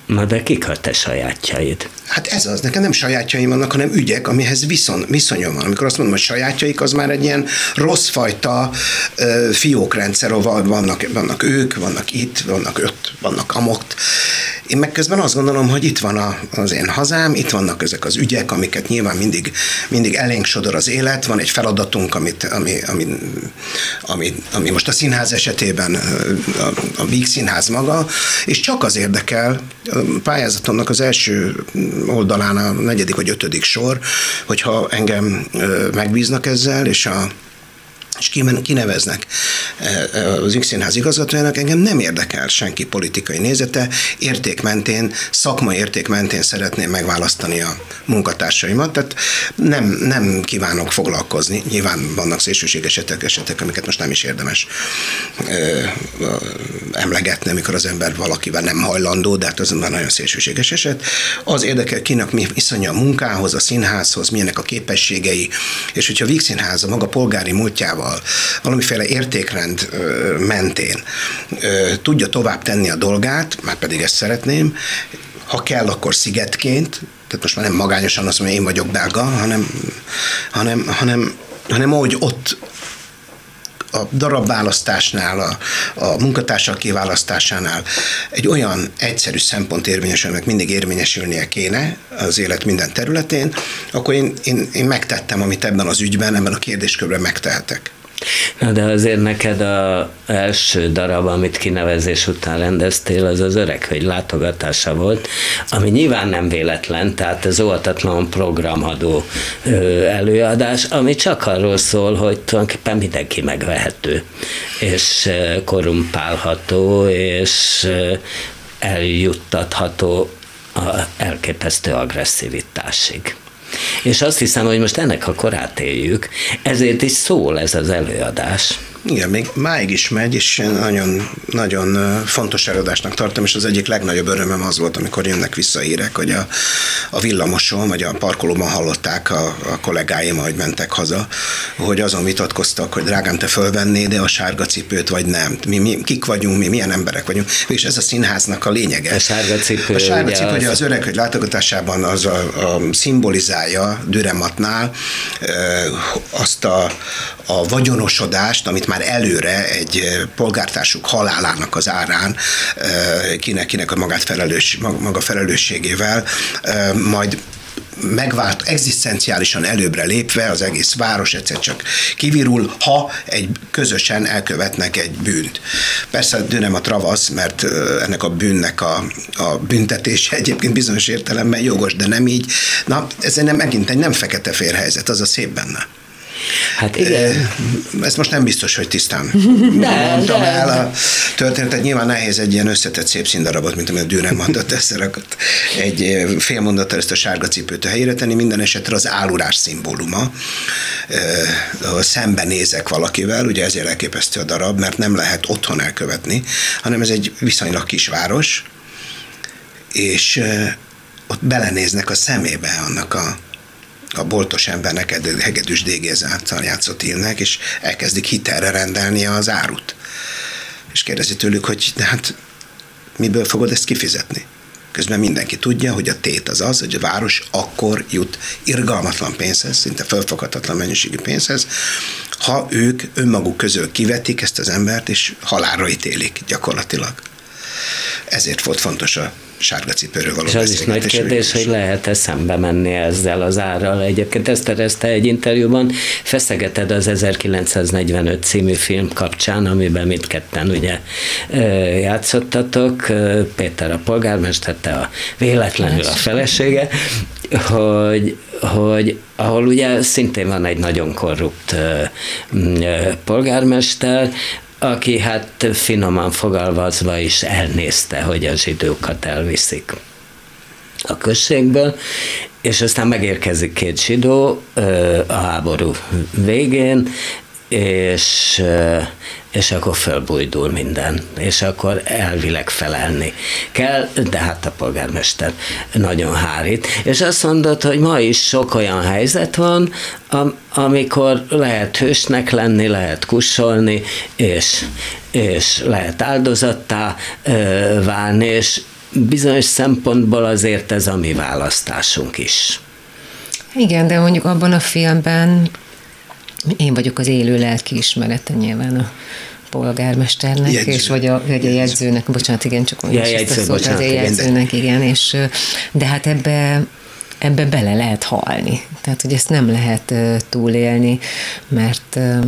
Na de kik a te sajátjaid? Hát ez az, nekem nem sajátjaim vannak, hanem ügyek, amihez viszon, viszonyom van. Amikor azt mondom, hogy sajátjaik, az már egy ilyen rosszfajta ö, fiókrendszer, ahol vannak, vannak ők, vannak itt, vannak ott, vannak amokt. Én meg közben azt gondolom, hogy itt van a, az én hazám, itt vannak ezek az ügyek, amiket nyilván mindig, mindig elénk sodor az élet, van egy feladatunk, amit, ami, ami, ami, ami most a színház esetében a, a Vígszínház maga, és csak az érdekel, a pályázatomnak az első oldalán a negyedik vagy ötödik sor, hogyha engem megbíznak ezzel, és a és kineveznek az Vígszínház igazgatójának, engem nem érdekel senki politikai nézete, értékmentén, szakmai értékmentén szeretném megválasztani a munkatársaimat, tehát nem, nem kívánok foglalkozni, nyilván vannak szélsőség esetek, esetek, amiket most nem is érdemes ö, ö, emlegetni, amikor az ember valakivel nem hajlandó, de hát az már nagyon szélsőséges eset. Az érdekel, kinek mi viszonya a munkához, a színházhoz, milyenek a képességei, és hogyha a Vígszínház a maga polgári múltjával valamiféle értékrend mentén tudja tovább tenni a dolgát, már pedig ezt szeretném, ha kell, akkor szigetként, tehát most már nem magányosan azt mondja, én vagyok belga, hanem, hanem, hanem, hanem ahogy ott a darabválasztásnál, a, a munkatársak kiválasztásánál egy olyan egyszerű szempont érvényesül, meg mindig érvényesülnie kéne az élet minden területén, akkor én, én, én megtettem, amit ebben az ügyben, ebben a kérdéskörben megtehetek. Na de azért neked az első darab, amit kinevezés után rendeztél, az az Öreg Hölgy látogatása volt, ami nyilván nem véletlen, tehát ez óhatatlan programadó előadás, ami csak arról szól, hogy tulajdonképpen mindenki megvehető, és korumpálható, és eljuttatható az elképesztő agresszivitásig. És azt hiszem, hogy most ennek a korát éljük, ezért is szól ez az előadás. Igen, még máig is megy, és nagyon, nagyon fontos előadásnak tartom, és az egyik legnagyobb örömöm az volt, amikor jönnek vissza hírek, hogy a, a villamoson, vagy a parkolóban hallották a, a kollégáim, ahogy mentek haza, hogy azon vitatkoztak, hogy drágám, te fölvennéd de a sárga cipőt, vagy nem. Mi, mi kik vagyunk, mi milyen emberek vagyunk, és ez a színháznak a lényege. A sárga cipő, a sárga cipő ugye az, az Öreg Hölgy látogatásában az a, a szimbolizálja Dürematnál azt a, a vagyonosodást, amit már előre egy polgártársuk halálának az árán, kinek-kinek a magát felelős, maga felelősségével majd megvált, egzisztenciálisan előbbre lépve az egész város egyszer csak kivirul, ha egy közösen elkövetnek egy bűnt. Persze nem a travasz, mert ennek a bűnnek a, a büntetése egyébként bizonyos értelemben jogos, de nem így. Na, ez nem, megint egy nem fekete-fehér helyzet, az a szép benne. Hát igen. Ez most nem biztos, hogy tisztán de, mondtam de. el a történetet. Nyilván nehéz egy ilyen összetett szép színdarabot, mint amit a Dürren mondott, összerakott egy fél mondattal ezt a sárga cipőt a helyére tenni. Minden esetre az állurás szimbóluma. Szembenézek valakivel, ugye ezért elképesztő a darab, mert nem lehet otthon elkövetni, hanem ez egy viszonylag kis város, és ott belenéznek a szemébe annak a a boltos embernek, Hegedűs D. Géza által játszott Illnek, és elkezdik hitelre rendelni az árut. És kérdezi tőlük, hogy de hát miből fogod ezt kifizetni? Közben mindenki tudja, hogy a tét az az, hogy a város akkor jut irgalmatlan pénzhez, szinte felfoghatatlan mennyiségű pénzhez, ha ők önmaguk közül kivetik ezt az embert, és halálra ítélik gyakorlatilag. Ezért volt fontos a sárga cipőről való. És az is nagy kérdés, hogy lehet-e szembe menni ezzel az árral. Egyébként Eszter, te egy interjúban feszegeted az ezerkilencszáznegyvenöt című film kapcsán, amiben mindketten ugye játszottatok, Péter a polgármester, te a véletlenül a felesége, hogy, hogy ahol ugye szintén van egy nagyon korrupt polgármester, aki hát finoman fogalmazva is elnézte, hogy a zsidókat elviszik a községből, és aztán megérkezik két zsidó a háború végén, és, és akkor fölbújdul minden, és akkor elvileg felelni kell, de hát a polgármester nagyon hárít. És azt mondod, hogy ma is sok olyan helyzet van, am- amikor lehet hősnek lenni, lehet kussolni, és, és lehet áldozattá ö, válni, és bizonyos szempontból azért ez a mi választásunk is. Igen, de mondjuk abban a filmben én vagyok az élő lelki ismerete nyilván a polgármesternek, jegyző. És vagy a, vagy a jegyzőnek, bocsánat, igen, csak mondjuk ja, ezt a szót, az jegyzőnek, igen, és, de hát ebbe, ebbe bele lehet halni. Tehát, hogy ezt nem lehet uh, túlélni, mert... Uh,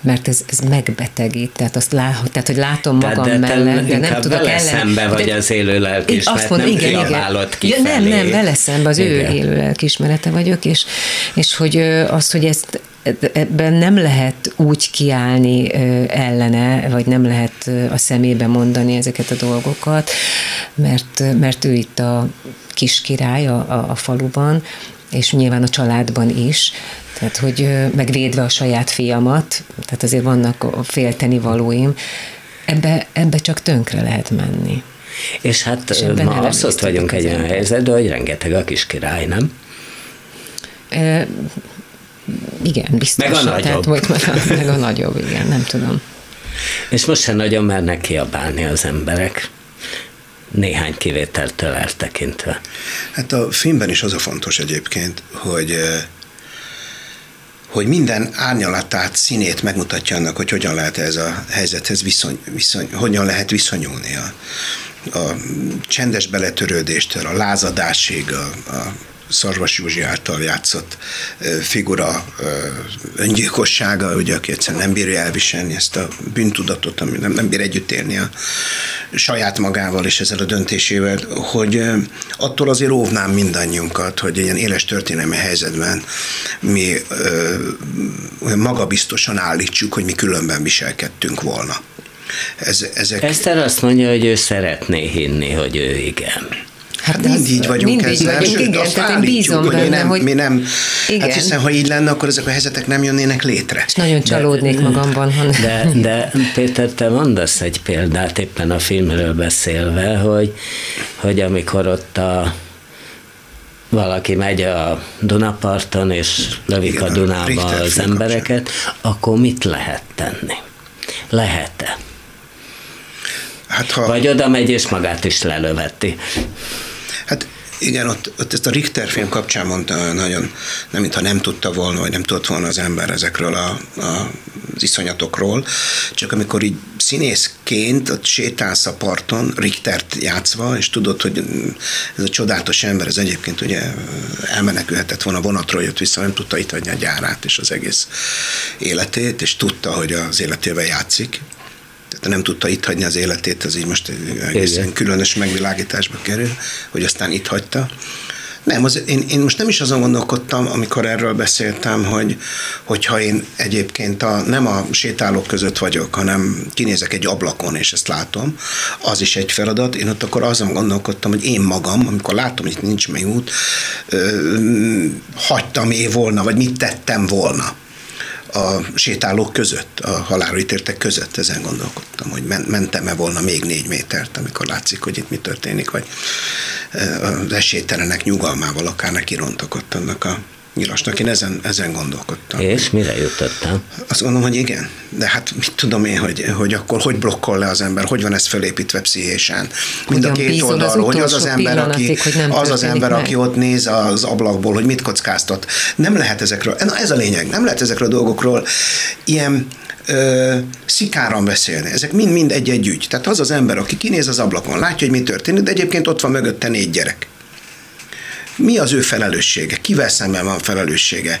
mert ez, ez megbetegít, tehát, azt lá, tehát hogy látom magam de, de mellett, de nem tudok ellen. Szembe vagy de, az élő lelkiismeret, nem igen, kiabálod kifelé. Ja, nem, nem, vele szembe az igen. Ő élő lelkiismerete vagyok, és, és hogy az, hogy ezt ebben nem lehet úgy kiállni ellene, vagy nem lehet a szemébe mondani ezeket a dolgokat, mert, mert ő itt a kis király a, a, a faluban, és nyilván a családban is, tehát hogy megvédve a saját fiamat, tehát azért vannak féltenivalóim, ebbe, ebbe csak tönkre lehet menni. És hát és ma azt ott vagyunk egy olyan helyzetben, hogy rengeteg a kis király, nem? E, igen, biztos. Meg a nagyobb. Tehát, meg a nagyobb, igen, nem tudom. És most sem nagyon mernek kiabálni az emberek. Néhány kivételtől eltekintve. Hát a filmben is az a fontos egyébként, hogy, hogy minden árnyalatát, színét megmutatja annak, hogy hogyan lehet ez a helyzethez viszony, viszony, hogyan lehet viszonyulni a, a csendes beletörődéstől, a lázadásig, a, a Szarvas Józsi által játszott figura öngyilkossága, ugye, aki egyszerűen nem bírja elviselni ezt a bűntudatot, ami nem, nem bír együtt élni a saját magával és ezzel a döntésével, hogy attól azért óvnám mindannyiunkat, hogy ilyen éles történelmi helyzetben mi magabiztosan állítsuk, hogy mi különben viselkedtünk volna. Ez, ezek... Eszter azt mondja, hogy ő szeretné hinni, hogy ő igen. Hát, hát mind így vagyunk ezzel, sőt igen, azt állítjuk, hogy, benne, mi nem, hogy mi nem, igen. Hát hiszen ha így lenne, akkor ezek a helyzetek nem jönnének létre. És nagyon csalódnék de, magamban. Han... De, de Péter, te mondasz egy példát éppen a filmről beszélve, hogy, hogy amikor ott a, valaki megy a Dunaparton és lövik igen, a Dunába Richter az embereket, kapcsán. Akkor mit lehet tenni? Lehet-e? Hát, ha... Vagy oda megy és magát is lelöveti. Hát Igen, ott, ott ezt a Richter film kapcsán mondta nagyon, nem mintha nem tudta volna, vagy nem tudott volna az ember ezekről a, a, az iszonyatokról, csak amikor így színészként ott sétálsz a parton, Richtert játszva, és tudod, hogy ez a csodálatos ember, ez egyébként ugye elmenekülhetett volna, vonatról jött vissza, nem tudta itt hagyni a gyárát és az egész életét, és tudta, hogy az életével játszik. Tehát nem tudta itt hagyni az életét, az így most egészen igen, különös megvilágításba kerül, hogy aztán itt hagyta. Nem, az, én, én most nem is azon gondolkodtam, amikor erről beszéltem, hogy, hogyha én egyébként a, nem a sétálók között vagyok, hanem kinézek egy ablakon, és ezt látom, az is egy feladat. Én ott akkor azon gondolkodtam, hogy én magam, amikor látom, hogy itt nincs még út, ö, hagytam-e volna, vagy mit tettem volna a sétálók között, a halálra ítéltek között, ezen gondolkodtam, hogy mentem-e volna még négy métert, amikor látszik, hogy itt mi történik, vagy az esélytelenek nyugalmával akár neki rontakott annak a nyilasnak. Én ezen, ezen gondolkodtam. És mire jutottál? Azt gondolom, hogy igen. De hát mit tudom én, hogy, hogy akkor hogy blokkol le az ember, hogy van ez felépítve pszichésen. Mind ugyan a két oldalról, hogy az az ember, aki, az az ember aki ott néz az ablakból, hogy mit kockáztat. Nem lehet ezekről, ez a lényeg, nem lehet ezekről a dolgokról ilyen ö, szikáran beszélni. Ezek mind-mind egy-egy ügy. Tehát az az ember, aki kinéz az ablakon, látja, hogy mi történik, de egyébként ott van mögötte négy gyerek. Mi az ő felelőssége? Kivel szemben van felelőssége?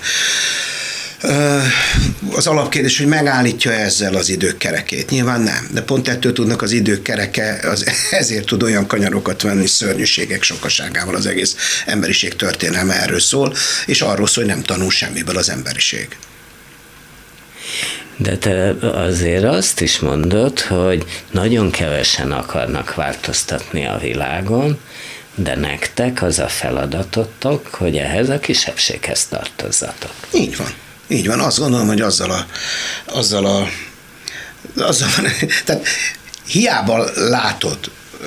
Az alapkérdés, hogy megállítja ezzel az idők kerekét. Nyilván nem, de pont ettől tudnak az idők kereke, az, ezért tud olyan kanyarokat venni szörnyűségek sokaságával, az egész emberiség történelme erről szól, és arról szól, hogy nem tanul semmiből az emberiség. De te azért azt is mondod, hogy nagyon kevesen akarnak változtatni a világon, de nektek az a feladatotok, hogy ehhez a kisebbséghez tartozzatok. Így van. Így van. Azt gondolom, hogy azzal a... Azzal a azzal, tehát hiába látod,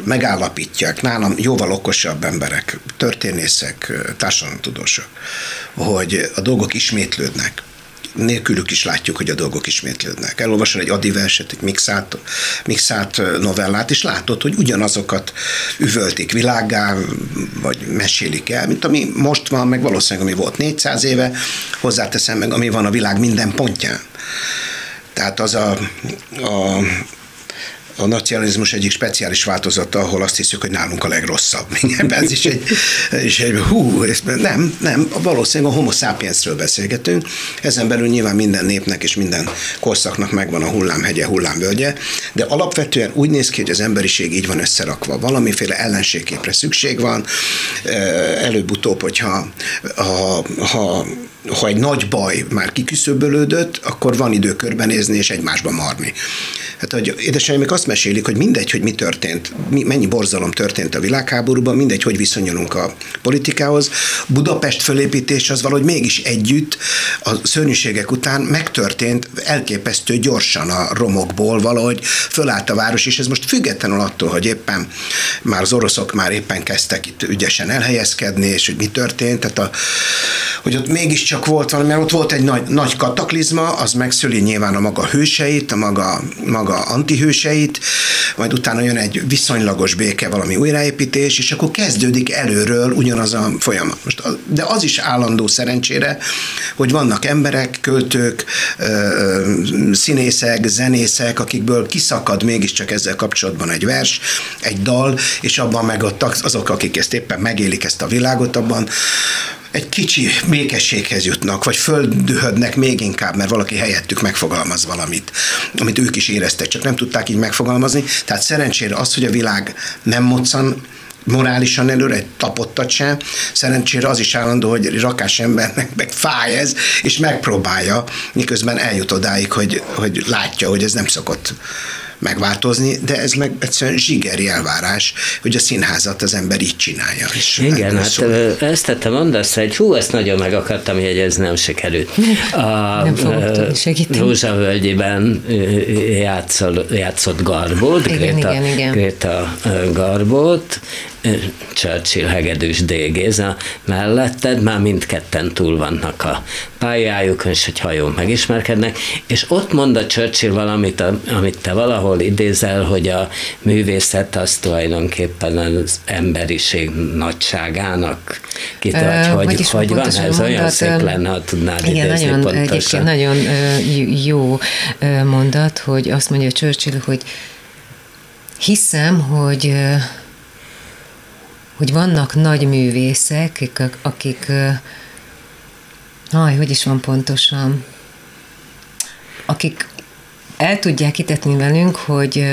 megállapítják nálam jóval okosabb emberek, történészek, társadalomtudósok, hogy a dolgok ismétlődnek. Nélkülük is látjuk, hogy a dolgok ismétlődnek. Elolvasol egy Ady verset, egy Mikszáth, Mikszáth novellát, és látod, hogy ugyanazokat üvöltik világgá, vagy mesélik el, mint ami most van, meg valószínűleg ami volt négyszáz éve, hozzáteszem meg, ami van a világ minden pontján. Tehát az a... a A nacionalizmus egyik speciális változata, ahol azt hiszük, hogy nálunk a legrosszabb. Ez is egy, is egy hú, nem, nem, valószínűleg a homo sapiensről beszélgetünk. Ezen belül nyilván minden népnek és minden korszaknak megvan a hullámhegye, hullámvölgye, de alapvetően úgy néz ki, hogy az emberiség így van összerakva. Valamiféle ellenségképre szükség van, előbb-utóbb, hogyha ha, ha, ha egy nagy baj már kiküszöbölődött, akkor van idő körbenézni és egymásba marni. Hát, hogy édesanyámék azt mesélik, hogy mindegy, hogy mi történt, mi, mennyi borzalom történt a világháborúban, mindegy, hogy viszonyulunk a politikához. Budapest fölépítés az valahogy mégis együtt a szörnyűségek után megtörtént elképesztő gyorsan a romokból, valahogy fölállt a város, és ez most függetlenül attól, hogy éppen már az oroszok már éppen kezdtek itt ügyesen elhelyezkedni, és hogy mi történt, tehát a, hogy ott mégiscsak volt valami, mert ott volt egy nagy, nagy kataklizma, az megszüli nyilván a maga hőseit, a maga, maga antihőseit, majd utána jön egy viszonylagos béke, valami újraépítés, és akkor kezdődik előről ugyanaz a folyamat. Most, de az is állandó szerencsére, hogy vannak emberek, költők, színészek, zenészek, akikből kiszakad mégiscsak ezzel kapcsolatban egy vers, egy dal, és abban meg azok, akik ezt éppen megélik, ezt a világot, abban egy kicsi békességhez jutnak, vagy földühödnek még inkább, mert valaki helyettük megfogalmaz valamit, amit ők is éreztek, csak nem tudták így megfogalmazni. Tehát szerencsére az, hogy a világ nem moccan morálisan előre, egy tapottat sem, szerencsére az is állandó, hogy rakás embernek meg fáj ez, és megpróbálja, miközben eljut odáig, hogy, hogy látja, hogy ez nem szokott megváltozni, de ez meg egyszerűen zsigeri elvárás, hogy a színházat az ember így csinálja. Igen, hát szól. Ezt tette mondasz, hogy hú, ezt nagyon meg akartam jegyezni, nem sikerült. A nem fogok tudni segíteni. Rózsavölgyiben játszol, játszott Garbót, igen, Gréta, igen, igen. Gréta Garbót, Churchill, Hegedűs D. Géza melletted, már mindketten túl vannak a pályájukon, és egy hajón megismerkednek, és ott mond a Churchill valamit, amit te valahol idézel, hogy a művészet az tulajdonképpen az emberiség nagyságának kitart, hogy, hogy, hogy van, ez mondat, olyan szép lenne, ha tudnád igen, idézni nagyon, pontosan. Egyébként nagyon jó mondat, hogy azt mondja Churchill, hogy hiszem, hogy hogy vannak nagy művészek, akik, akik aj, hogy is van pontosan, akik el tudják hitetni velünk, hogy,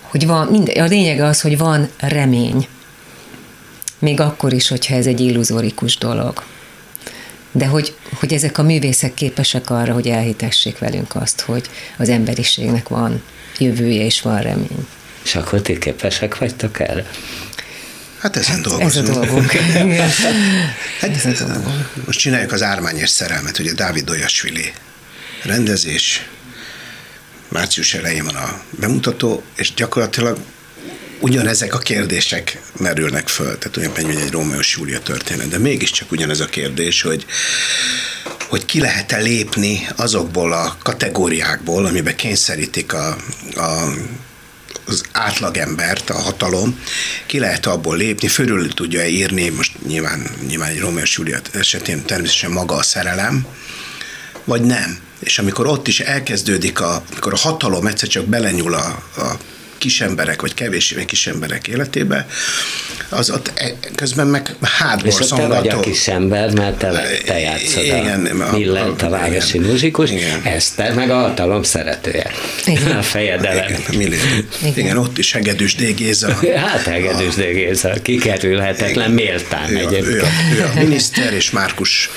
hogy van, minden, a lényeg az, hogy van remény. Még akkor is, hogyha ez egy illuzórikus dolog. De hogy, hogy ezek a művészek képesek arra, hogy elhitessék velünk azt, hogy az emberiségnek van jövője és van remény. És akkor ti képesek vagytok erre? Hát ezen dolgozunk. Ez a dolgunk. hát, ez a dolgunk. Most csináljuk az Ármány és szerelmet, ugye Dávid Ojasvili rendezés, március elején van a bemutató, és gyakorlatilag ugyanezek a kérdések merülnek föl, tehát olyan például egy Rómeó és Júlia történet, de mégiscsak ugyanez a kérdés, hogy, hogy ki lehet-e lépni azokból a kategóriákból, amiben kényszerítik a, a az átlagembert, a hatalom, ki lehet abból lépni, fölül tudja írni, most nyilván, nyilván egy Rómeó és Júlia esetén természetesen maga a szerelem, vagy nem. És amikor ott is elkezdődik, a, amikor a hatalom egyszer csak belenyúl a, a kisemberek, vagy kevés kisemberek életébe, az ott közben meg hátborszongató. És te vagy a kisember, mert te, te játszod igen, a Millent, a városi muzsikus, Eszter, meg a hatalom szeretője. Igen. A fejedelem. Igen, igen. igen, ott is Hegedűs D. Géza. Hát Hegedűs D. Géza, kikerülhetetlen méltán ő, egyébként. Ő a, ő a miniszter, és Márkus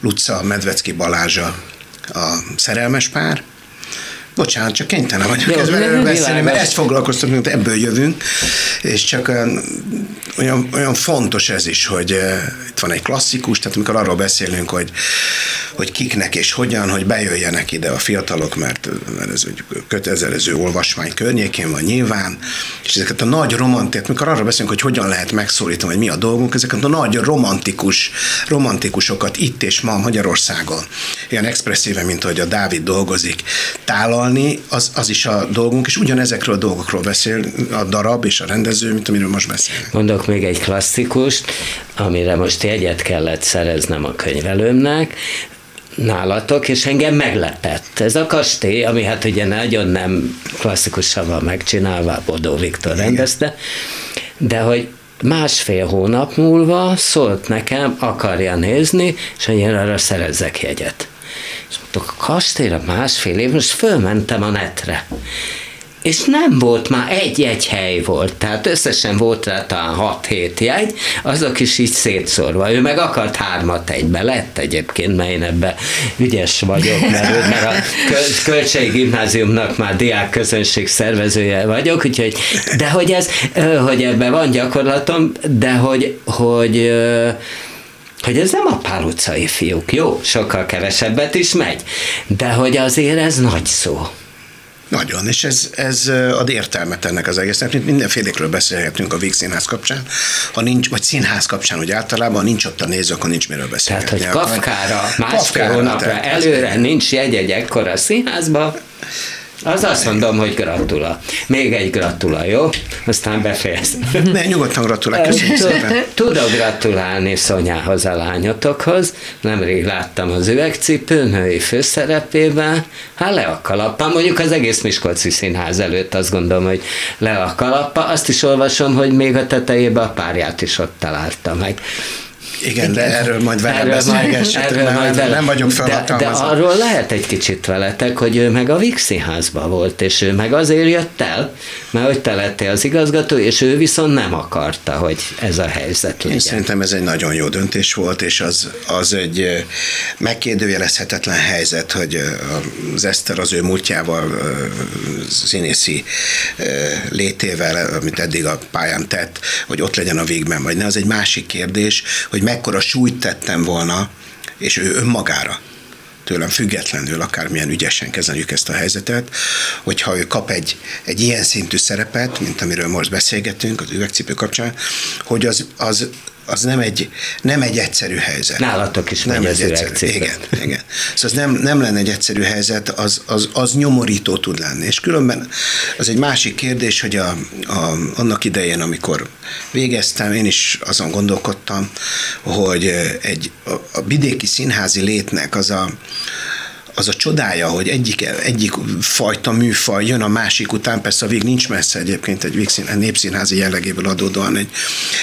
Luca, Medvecki Balázs a szerelmes pár. Bocsánat, csak kénytelen vagyok ezzel erről beszélni, mert ezt foglalkoztatunk, mint ebből jövünk, és csak olyan, olyan fontos ez is, hogy uh, itt van egy klasszikus, tehát amikor arról beszélünk, hogy, hogy kiknek és hogyan, hogy bejöjjenek ide a fiatalok, mert, mert ez egy kötelező olvasmány környékén van nyilván, és ezeket a nagy romantik, amikor arról beszélünk, hogy hogyan lehet megszólítani, hogy mi a dolgunk, ezeket a nagy romantikus, romantikusokat itt és ma Magyarországon, ilyen expresszíven, mint ahogy a Dávid dolgozik, tálal, Az, az is a dolgunk, és ugyanezekről a dolgokról beszél a darab és a rendező, mint amiről most beszélünk. Mondok még egy klasszikust, amire most jegyet kellett szereznem a könyvelőmnek, nálatok, és engem meglepett. Ez a kastély, ami hát ugye nagyon nem klasszikusan van megcsinálva, Bodó Viktor igen. rendezte, de hogy másfél hónap múlva szólt nekem, akarja nézni, és hogy én arra szerezzek jegyet. És mondtuk, a kastélyra másfél év, most fölmentem a netre. És nem volt, már egy-egy hely volt, tehát összesen volt rá talán hat-hét jegy, azok is így szétszórva. Ő meg akart hármat egybe, lett egyébként, mert én ebben ügyes vagyok, mert, mert a Kölcsei Gimnáziumnak már diák közönség szervezője vagyok, úgyhogy, de hogy ez, hogy ebben van gyakorlatom, de hogy, hogy hogy ez nem a Pál utcai fiúk, jó, sokkal kevesebbet is megy, de hogy azért ez nagy szó. Nagyon, és ez, ez ad értelmet ennek az egésznek. Mindenfélékről beszélhetünk a Vígszínház kapcsán, ha nincs, vagy színház kapcsán, hogy általában, ha nincs ott a néző, akkor nincs miről beszélgetni. Tehát, hogy Kafkára, másfél hónapra előre nincs jegy egy ekkora színházba, az azt mondom, hogy gratula. Még egy gratula, jó? Aztán befejezem. Ne, nyugodtan gratulálok, köszönjük szépen. Tudok gratulálni Szonyához, a lányotokhoz. Nemrég láttam az Üvegcipő női főszerepében. Hát le a kalappa. Mondjuk az egész miskolci színház előtt azt gondolom, hogy le a kalappa. Azt is olvasom, hogy még a tetejében a párját is ott találta meg. Igen, igen, de erről majd velem beszélgessünk, nem, nem vagyok felhatalmazva. De, de arról lehet egy kicsit veletek, hogy ő meg a Vígszínházban volt, és ő meg azért jött el, mert hogy te lettél az igazgató, és ő viszont nem akarta, hogy ez a helyzet legyen. Én szerintem ez egy nagyon jó döntés volt, és az, az egy megkérdőjelezhetetlen helyzet, hogy az Eszter az ő múltjával, színészi létével, amit eddig a pályán tett, hogy ott legyen a végben, vagy ne, az egy másik kérdés, hogy mekkora súlyt tettem volna, és ő önmagára. tőlem függetlenül, akármilyen ügyesen kezeljük ezt a helyzetet, hogyha ő kap egy, egy ilyen szintű szerepet, mint amiről most beszélgetünk az üvegcipő kapcsán, hogy az, az az nem egy, nem egy egyszerű helyzet. Nálatok is nem egy egyszerű. Igen, igen. Szóval nem, nem lenne egy egyszerű helyzet, az, az, az nyomorító tud lenni. És különben az egy másik kérdés, hogy a, a, annak idején, amikor végeztem, én is azon gondolkodtam, hogy egy, a, a vidéki színházi létnek az a az a csodája, hogy egyik, egyik fajta műfaj jön a másik után, persze a Víg nincs messze egyébként egy vígszín, népszínházi jellegéből adódóan egy,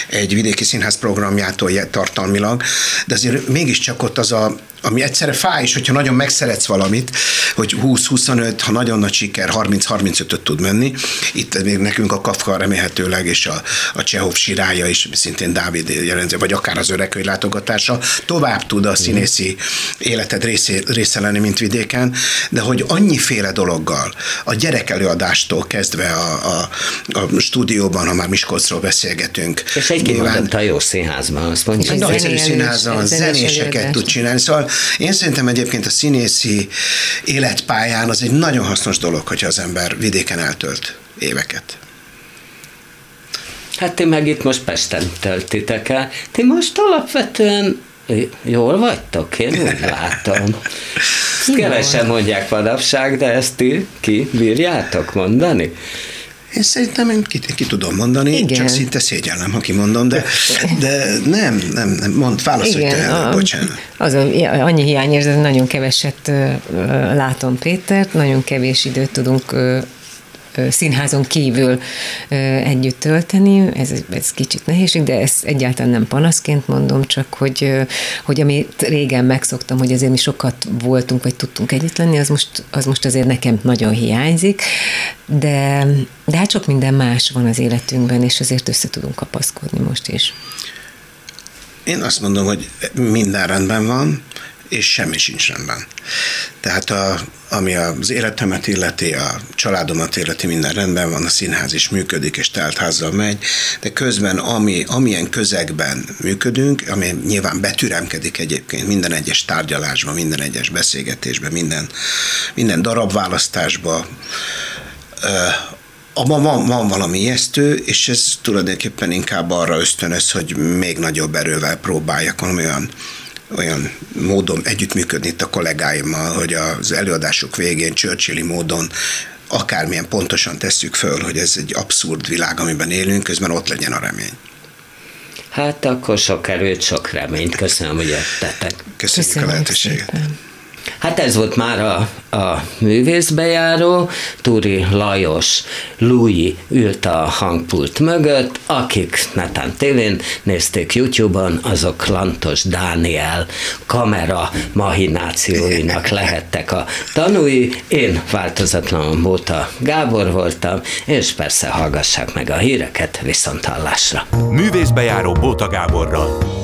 egy vidéki színház programjától tartalmilag, de azért mégiscsak ott az a, ami egyszerre fáj is, hogyha nagyon megszeretsz valamit, hogy húsz-huszonöt, ha nagyon nagy siker, harminc-harmincötöt tud menni. Itt még nekünk a Kafka remélhetőleg, és a, a Csehov sirálya is, szintén Dávid jelentő, vagy akár az Öreg látogatása, tovább tud a színészi életed része, része lenni, mint vidéken, de hogy annyiféle dologgal, a gyerekelőadástól kezdve a, a, a stúdióban, ha már Miskolcról beszélgetünk. És egy kimondott a jó színházban, azt mondja. Nagyszerű színházban zenéseket tud csinálni, szóval én szerintem egyébként a színészi életpályán az egy nagyon hasznos dolog, hogyha az ember vidéken eltölt éveket. Hát ti meg itt most Pesten töltitek el. Ti most alapvetően jól vagytok, én úgy látom. Ezt kevesen mondják manapság, de ezt ti ki bírjátok mondani? Én szerintem én ki, ki tudom mondani, igen. Csak szinte szégyellem, ha kimondom, de, de nem, nem, nem, mondd, válaszolj te, bocsánat. Az annyi hiányérzet, nagyon keveset látom Pétert, nagyon kevés időt tudunk színházon kívül együtt tölteni, ez, ez kicsit nehézség, de ezt egyáltalán nem panaszként mondom, csak hogy, hogy amit régen megszoktam, hogy azért mi sokat voltunk, vagy tudtunk együtt lenni, az most, az most azért nekem nagyon hiányzik, de, de hát sok minden más van az életünkben, és azért össze tudunk kapaszkodni most is. Én azt mondom, hogy minden rendben van, és semmi sincs rendben. Tehát a, ami az életemet illeti, a családomat illeti, minden rendben van, a színház is működik, és teltházzal megy, de közben ami, amilyen közegben működünk, ami nyilván betüremkedik egyébként minden egyes tárgyalásban, minden egyes beszélgetésben, minden, minden darabválasztásban, abban van, van valami ijesztő, és ez tulajdonképpen inkább arra ösztönöz, hogy még nagyobb erővel próbáljak olyan olyan módon együttműködni itt a kollégáimmal, hogy az előadások végén Churchilli módon akármilyen pontosan tesszük föl, hogy ez egy abszurd világ, amiben élünk, közben ott legyen a remény. Hát akkor sok erőt, sok reményt. Köszönöm, hogy jöttetek. Köszönjük, Köszönjük a lehetőséget. Szépen. Hát ez volt már a, a művészbejáró. Túri Lajos, Lui ült a hangpult mögött, akik netán tévén nézték YouTube-on, azok Lantos Dániel kamera mahinációinak lehettek a tanúi. Én változatlanul Bóta Gábor voltam, és persze hallgassák meg a híreket, viszonthallásra. Művészbejáró Bóta Gáborral.